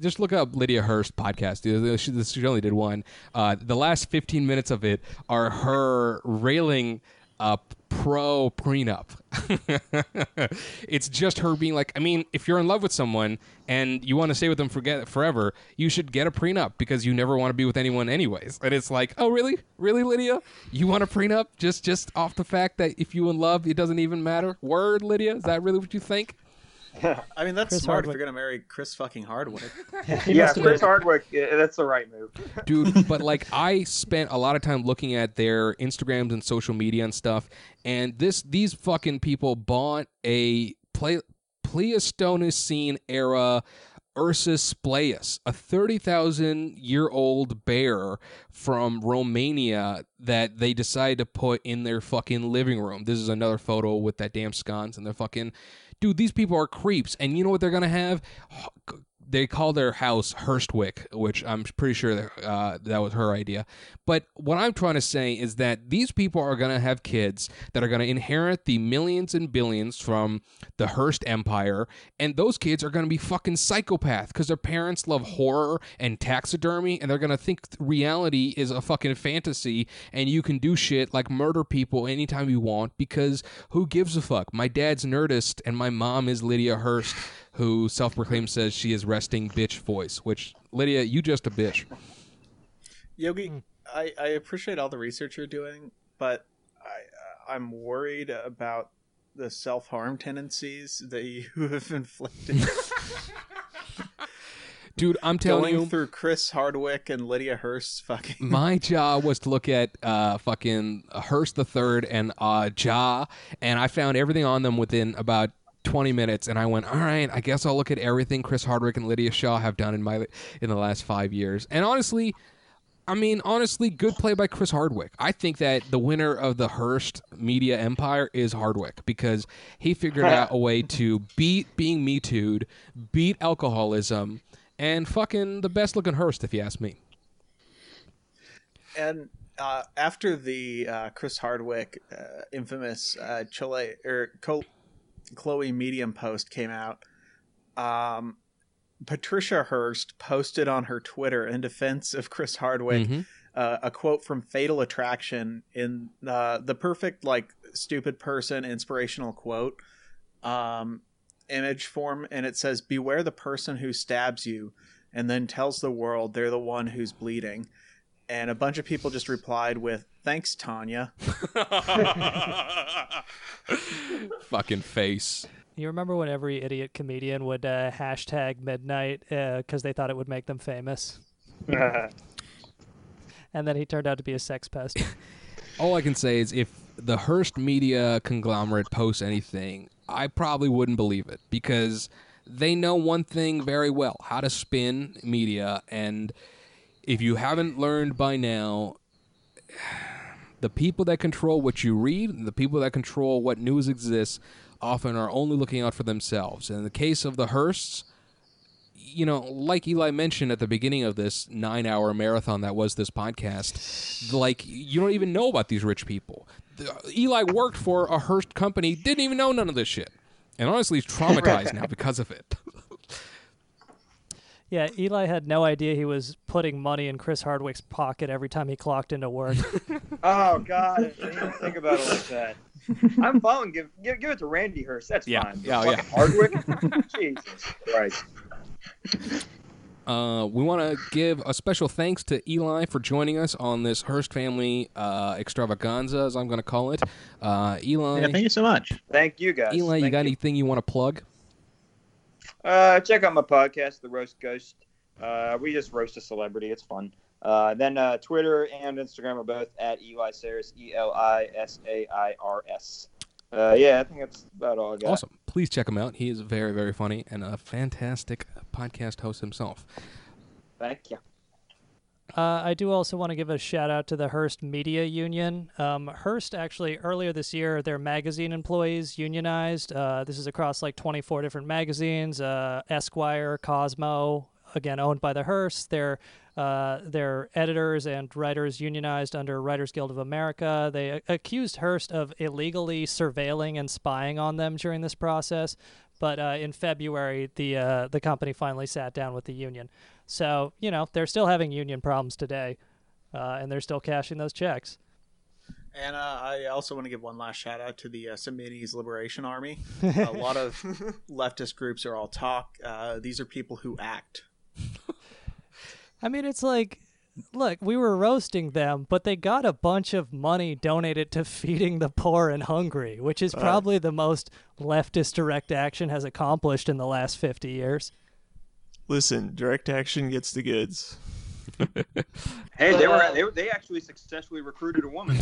just look up Lydia Hearst podcast. She only did one. The last 15 minutes of it are her railing up pro prenup. It's just her being like, I mean, if you're in love with someone and you want to stay with them forever, you should get a prenup because you never want to be with anyone anyways. And it's like, oh, really? Really, Lydia? You want a prenup just off the fact that if you're in love, it doesn't even matter? Word, Lydia? Is that really what you think? I mean, that's Chris smart Hardwick. If you're going to marry Chris fucking Hardwick. Yeah, Chris Hardwick, yeah, that's the right move. Dude, but like I spent a lot of time looking at their Instagrams and social media and stuff, and these fucking people bought a Pleistocene era Ursus Splaius, a 30,000-year-old bear from Romania that they decided to put in their fucking living room. This is another photo with that damn sconce and their fucking... Dude, these people are creeps, and you know what they're going to have? They call their house Hearstwick, which I'm pretty sure that was her idea. But what I'm trying to say is that these people are going to have kids that are going to inherit the millions and billions from the Hearst Empire, and those kids are going to be fucking psychopaths because their parents love horror and taxidermy, and they're going to think reality is a fucking fantasy, and you can do shit like murder people anytime you want because who gives a fuck? My dad's Nerdist, and my mom is Lydia Hearst, who self-proclaimed says she is resting bitch voice, which, Lydia, you just a bitch. Yogi, I appreciate all the research you're doing, but I'm worried about the self-harm tendencies that you have inflicted. Dude, I'm telling you. Going through Chris Hardwick and Lydia Hearst's fucking... My job was to look at fucking Hearst III and Ja, and I found everything on them within about 20 minutes, and I went, all right, I guess I'll look at everything Chris Hardwick and Lydia Shaw have done in the last 5 years. And honestly, good play by Chris Hardwick. I think that the winner of the Hearst media empire is Hardwick because he figured out a way to beat being Me Too'd, beat alcoholism, and fucking the best-looking Hearst, if you ask me. And... after the Chris Hardwick infamous Chloe Medium post came out, Patricia Hearst posted on her Twitter in defense of Chris Hardwick a quote from Fatal Attraction in the perfect, like, stupid person inspirational quote. image form, and it says, beware the person who stabs you and then tells the world they're the one who's bleeding. And a bunch of people just replied with, thanks, Tanya. Fucking face. You remember when every idiot comedian would hashtag midnight because they thought it would make them famous? And then he turned out to be a sex pest. All I can say is if the Hearst Media conglomerate posts anything, I probably wouldn't believe it because they know one thing very well, how to spin media. And if you haven't learned by now, the people that control what you read and the people that control what news exists often are only looking out for themselves. And in the case of the Hearsts, you know, like Eli mentioned at the beginning of this 9-hour marathon that was this podcast, like, you don't even know about these rich people. Eli worked for a Hearst company, didn't even know none of this shit. And honestly, he's traumatized now because of it. Yeah, Eli had no idea he was putting money in Chris Hardwick's pocket every time he clocked into work. Oh, God. I didn't think about it like that. I'm fine. Give it to Randy Hearst. That's fine. Yeah, yeah. Hardwick? Jesus Christ. We want to give a special thanks to Eli for joining us on this Hearst family extravaganza, as I'm going to call it. Eli, yeah, thank you so much. Thank you, guys. Eli, you got anything you want to plug? Check out my podcast, The Roast Ghost. We just roast a celebrity; it's fun. Then Twitter and Instagram are both at Eli Sayers, ELISAIRS. Yeah, I think that's about all I got. Awesome. Please check him out. He is very, very funny and a fantastic podcast host himself. Thank you. I do also want to give a shout-out to the Hearst Media Union. Hearst, actually, earlier this year, their magazine employees unionized. This is across, 24 different magazines, Esquire, Cosmo, again, owned by the Hearst. Their editors and writers unionized under Writers Guild of America. They accused Hearst of illegally surveilling and spying on them during this process, but in February, the company finally sat down with the union. So, they're still having union problems today, and they're still cashing those checks. And I also want to give one last shout out to the Sudanese Liberation Army. A lot of leftist groups are all talk. These are people who act. I mean, it's look, we were roasting them, but they got a bunch of money donated to feeding the poor and hungry, which is probably the most leftist direct action has accomplished in the last 50 years. Listen, direct action gets the goods. Hey, they actually successfully recruited a woman.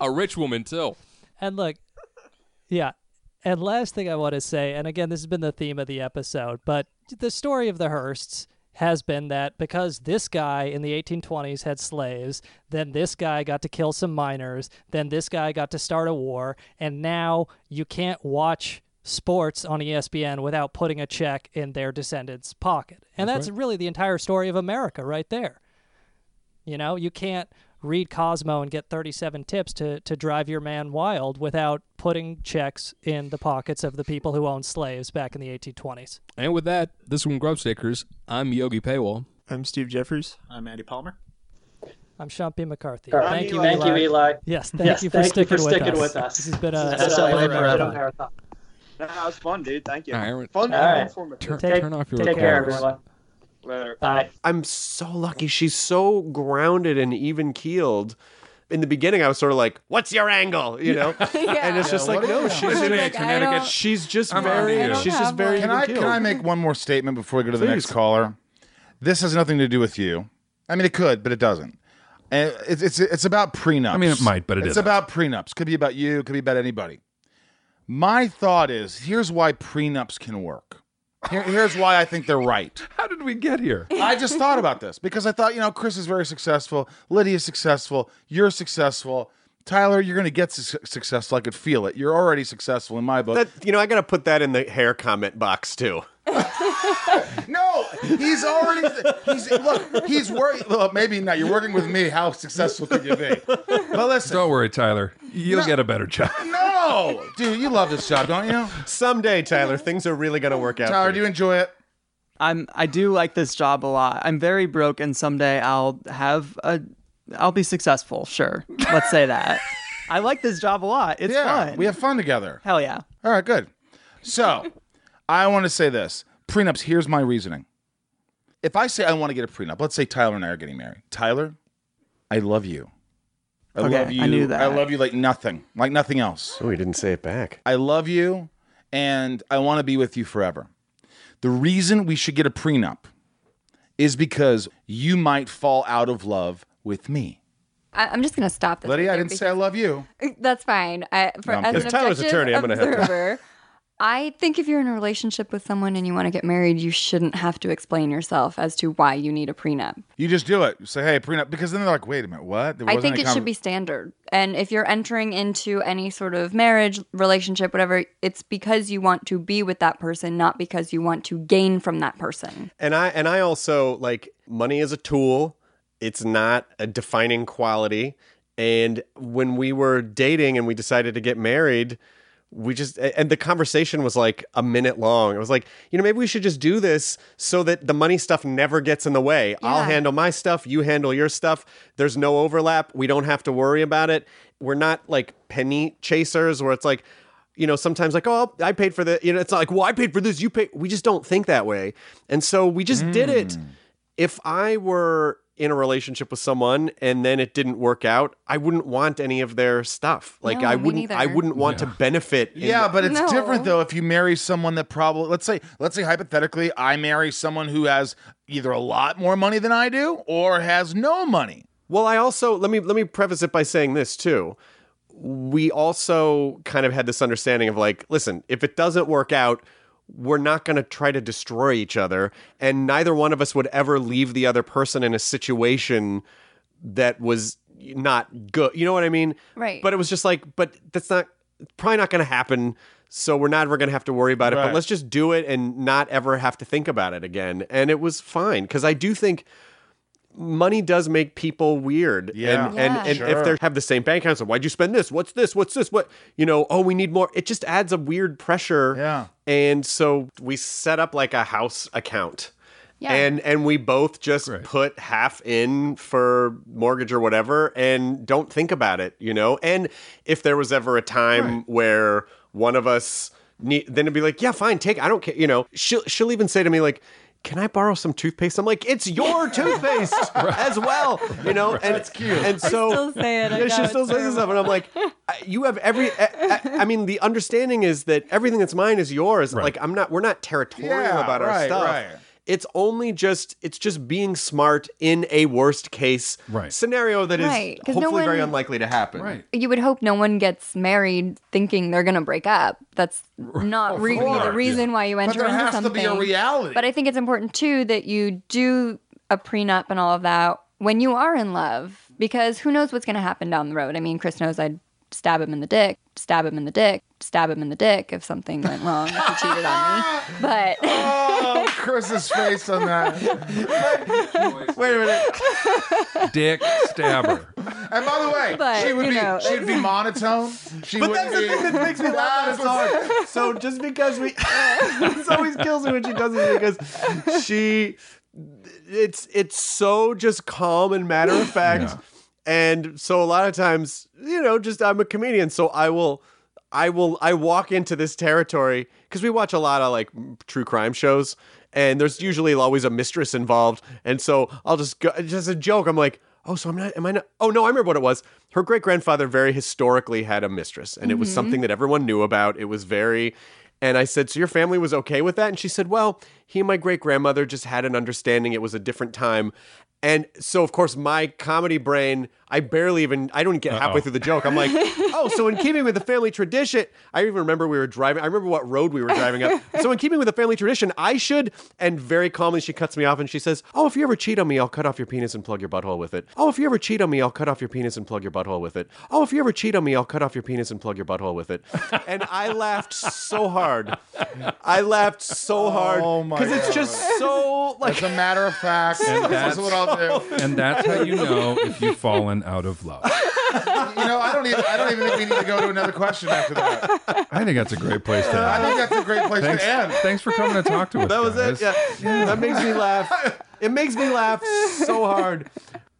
A rich woman, too. And look, yeah. And last thing I want to say, and again, this has been the theme of the episode, but the story of the Hearsts has been that because this guy in the 1820s had slaves, then this guy got to kill some miners, then this guy got to start a war, and now you can't watch sports on ESPN without putting a check in their descendants' pocket. And that's right. Really the entire story of America right there. You can't read Cosmo and get 37 tips to drive your man wild without putting checks in the pockets of the people who owned slaves back in the 1820s. And with that, this one, Grubstakers. I'm Yogi Paywall. I'm Steve Jeffers. I'm Andy Palmer. I'm Sean P. McCarthy. Thank you, Eli. Thank you, Eli. Yes, thank you for sticking with us. This has been a marathon. That was fun, dude. Thank you. All right. Fun and informative. Turn off your recorders. Take care, everyone. Bye. I'm so lucky. She's so grounded and even-keeled. In the beginning, I was sort of like, what's your angle? And it's just no, she's in Connecticut. She's just very even-keeled. Can I make one more statement before we go to the next caller? This has nothing to do with you. I mean, it could, but it doesn't. And it's about prenups. I mean, it might, but it isn't. It's about prenups. Could be about you. Could be about anybody. My thought is, here's why prenups can work. Here's why I think they're right. How did we get here? I just thought about this because I thought, Chris is very successful. Lydia's successful. You're successful. Tyler, you're going to get successful. I could feel it. You're already successful in my book. I got to put that in the hair comment box, too. No, he's already. He's working. Well, maybe not. You're working with me. How successful could you be? But listen. Don't worry, Tyler. You'll get a better job. No, dude, you love this job, don't you? Someday, Tyler, things are really gonna work out. Tyler, do you enjoy it? I do like this job a lot. I'm very broke, and someday I'll be successful. Sure, let's say that. I like this job a lot. It's fun. We have fun together. Hell yeah. All right, good. So I want to say this. Prenups, here's my reasoning. If I say I want to get a prenup, let's say Tyler and I are getting married. Tyler, I love you. I love you. I knew that. I love you like nothing else. Oh, he didn't say it back. I love you, and I want to be with you forever. The reason we should get a prenup is because you might fall out of love with me. I'm just going to stop this. Lydia, I didn't say I love you. That's fine. As Tyler's attorney, I'm going to have to. I think if you're in a relationship with someone and you want to get married, you shouldn't have to explain yourself as to why you need a prenup. You just do it. You say, hey, prenup. Because then they're like, wait a minute, what? I think it should be standard. And if you're entering into any sort of marriage, relationship, whatever, it's because you want to be with that person, not because you want to gain from that person. And I also, like, money is a tool. It's not a defining quality. And when we were dating and we decided to get married... And the conversation was like a minute long. It was like, maybe we should just do this so that the money stuff never gets in the way. Yeah. I'll handle my stuff. You handle your stuff. There's no overlap. We don't have to worry about it. We're not like penny chasers where it's like, sometimes like, oh, I paid for the, it's not like, well, I paid for this. You pay. We just don't think that way. And so we just did it. If I were in a relationship with someone and then it didn't work out, I wouldn't want any of their stuff. Like, no, I wouldn't want to benefit. But it's different though. If you marry someone that probably, let's say hypothetically, I marry someone who has either a lot more money than I do or has no money. Well, I also, let me preface it by saying this too. We also kind of had this understanding of like, listen, if it doesn't work out, we're not going to try to destroy each other, and neither one of us would ever leave the other person in a situation that was not good. You know what I mean? Right. But it was just like, but that's not probably not going to happen, so we're not ever going to have to worry about it. Right. But let's just do it and not ever have to think about it again. And it was fine, because I do think money does make people weird. Yeah. And if they have the same bank account, so why'd you spend this? What's this? What's this? What, oh, we need more. It just adds a weird pressure. Yeah. And so we set up like a house account. Yeah. And we both just put half in for mortgage or whatever and don't think about it, And if there was ever a time where one of us then it'd be like, yeah, fine, take it. I don't care. She'll even say to me like, can I borrow some toothpaste? I'm like, it's your toothpaste as well, And it's cute. And so she still says stuff, and I'm like, you have every. I mean, the understanding is that everything that's mine is yours. Right. Like we're not territorial about our stuff. Right. It's only just, being smart in a worst case scenario that is hopefully very unlikely to happen. Right. You would hope no one gets married thinking they're going to break up. That's not really the reason why you enter into something. But there has to be a reality. But I think it's important too that you do a prenup and all of that when you are in love, because who knows what's going to happen down the road. I mean, Chris knows I'd stab him in the dick if something went wrong, if he cheated on me. But oh, Chris's face on that. Wait a minute. Dick stabber. And by the way, she'd be monotone. But that's the thing that makes me laugh. So just because this always kills me when she does it, because it's so just calm and matter of fact. Yeah. And so a lot of times, I'm a comedian, so I walk into this territory, because we watch a lot of like true crime shows, and there's usually always a mistress involved. And so I'll just go, just a joke. I'm like, oh, so I remember what it was. Her great grandfather very historically had a mistress, and it was something that everyone knew about. It was very, and I said, so your family was okay with that? And she said, well, he and my great grandmother just had an understanding. It was a different time. And so, of course, my comedy brain, I don't get halfway through the joke. I'm like, oh, so in keeping with the family tradition, I remember what road we were driving up. So in keeping with the family tradition, and very calmly she cuts me off and she says, oh, if you ever cheat on me, I'll cut off your penis and plug your butthole with it. Oh, if you ever cheat on me, I'll cut off your penis and plug your butthole with it. Oh, if you ever cheat on me, I'll cut off your penis and plug your butthole with it. And I laughed so hard. Because it's just so like... As a matter of fact, that's what I'll and that's how you know if you've fallen out of love. I don't even think we need to go to another question after that. I think that's a great place to end. To end. Thanks for coming to talk to us. That was guys. It. Yeah. That makes me laugh. It makes me laugh so hard.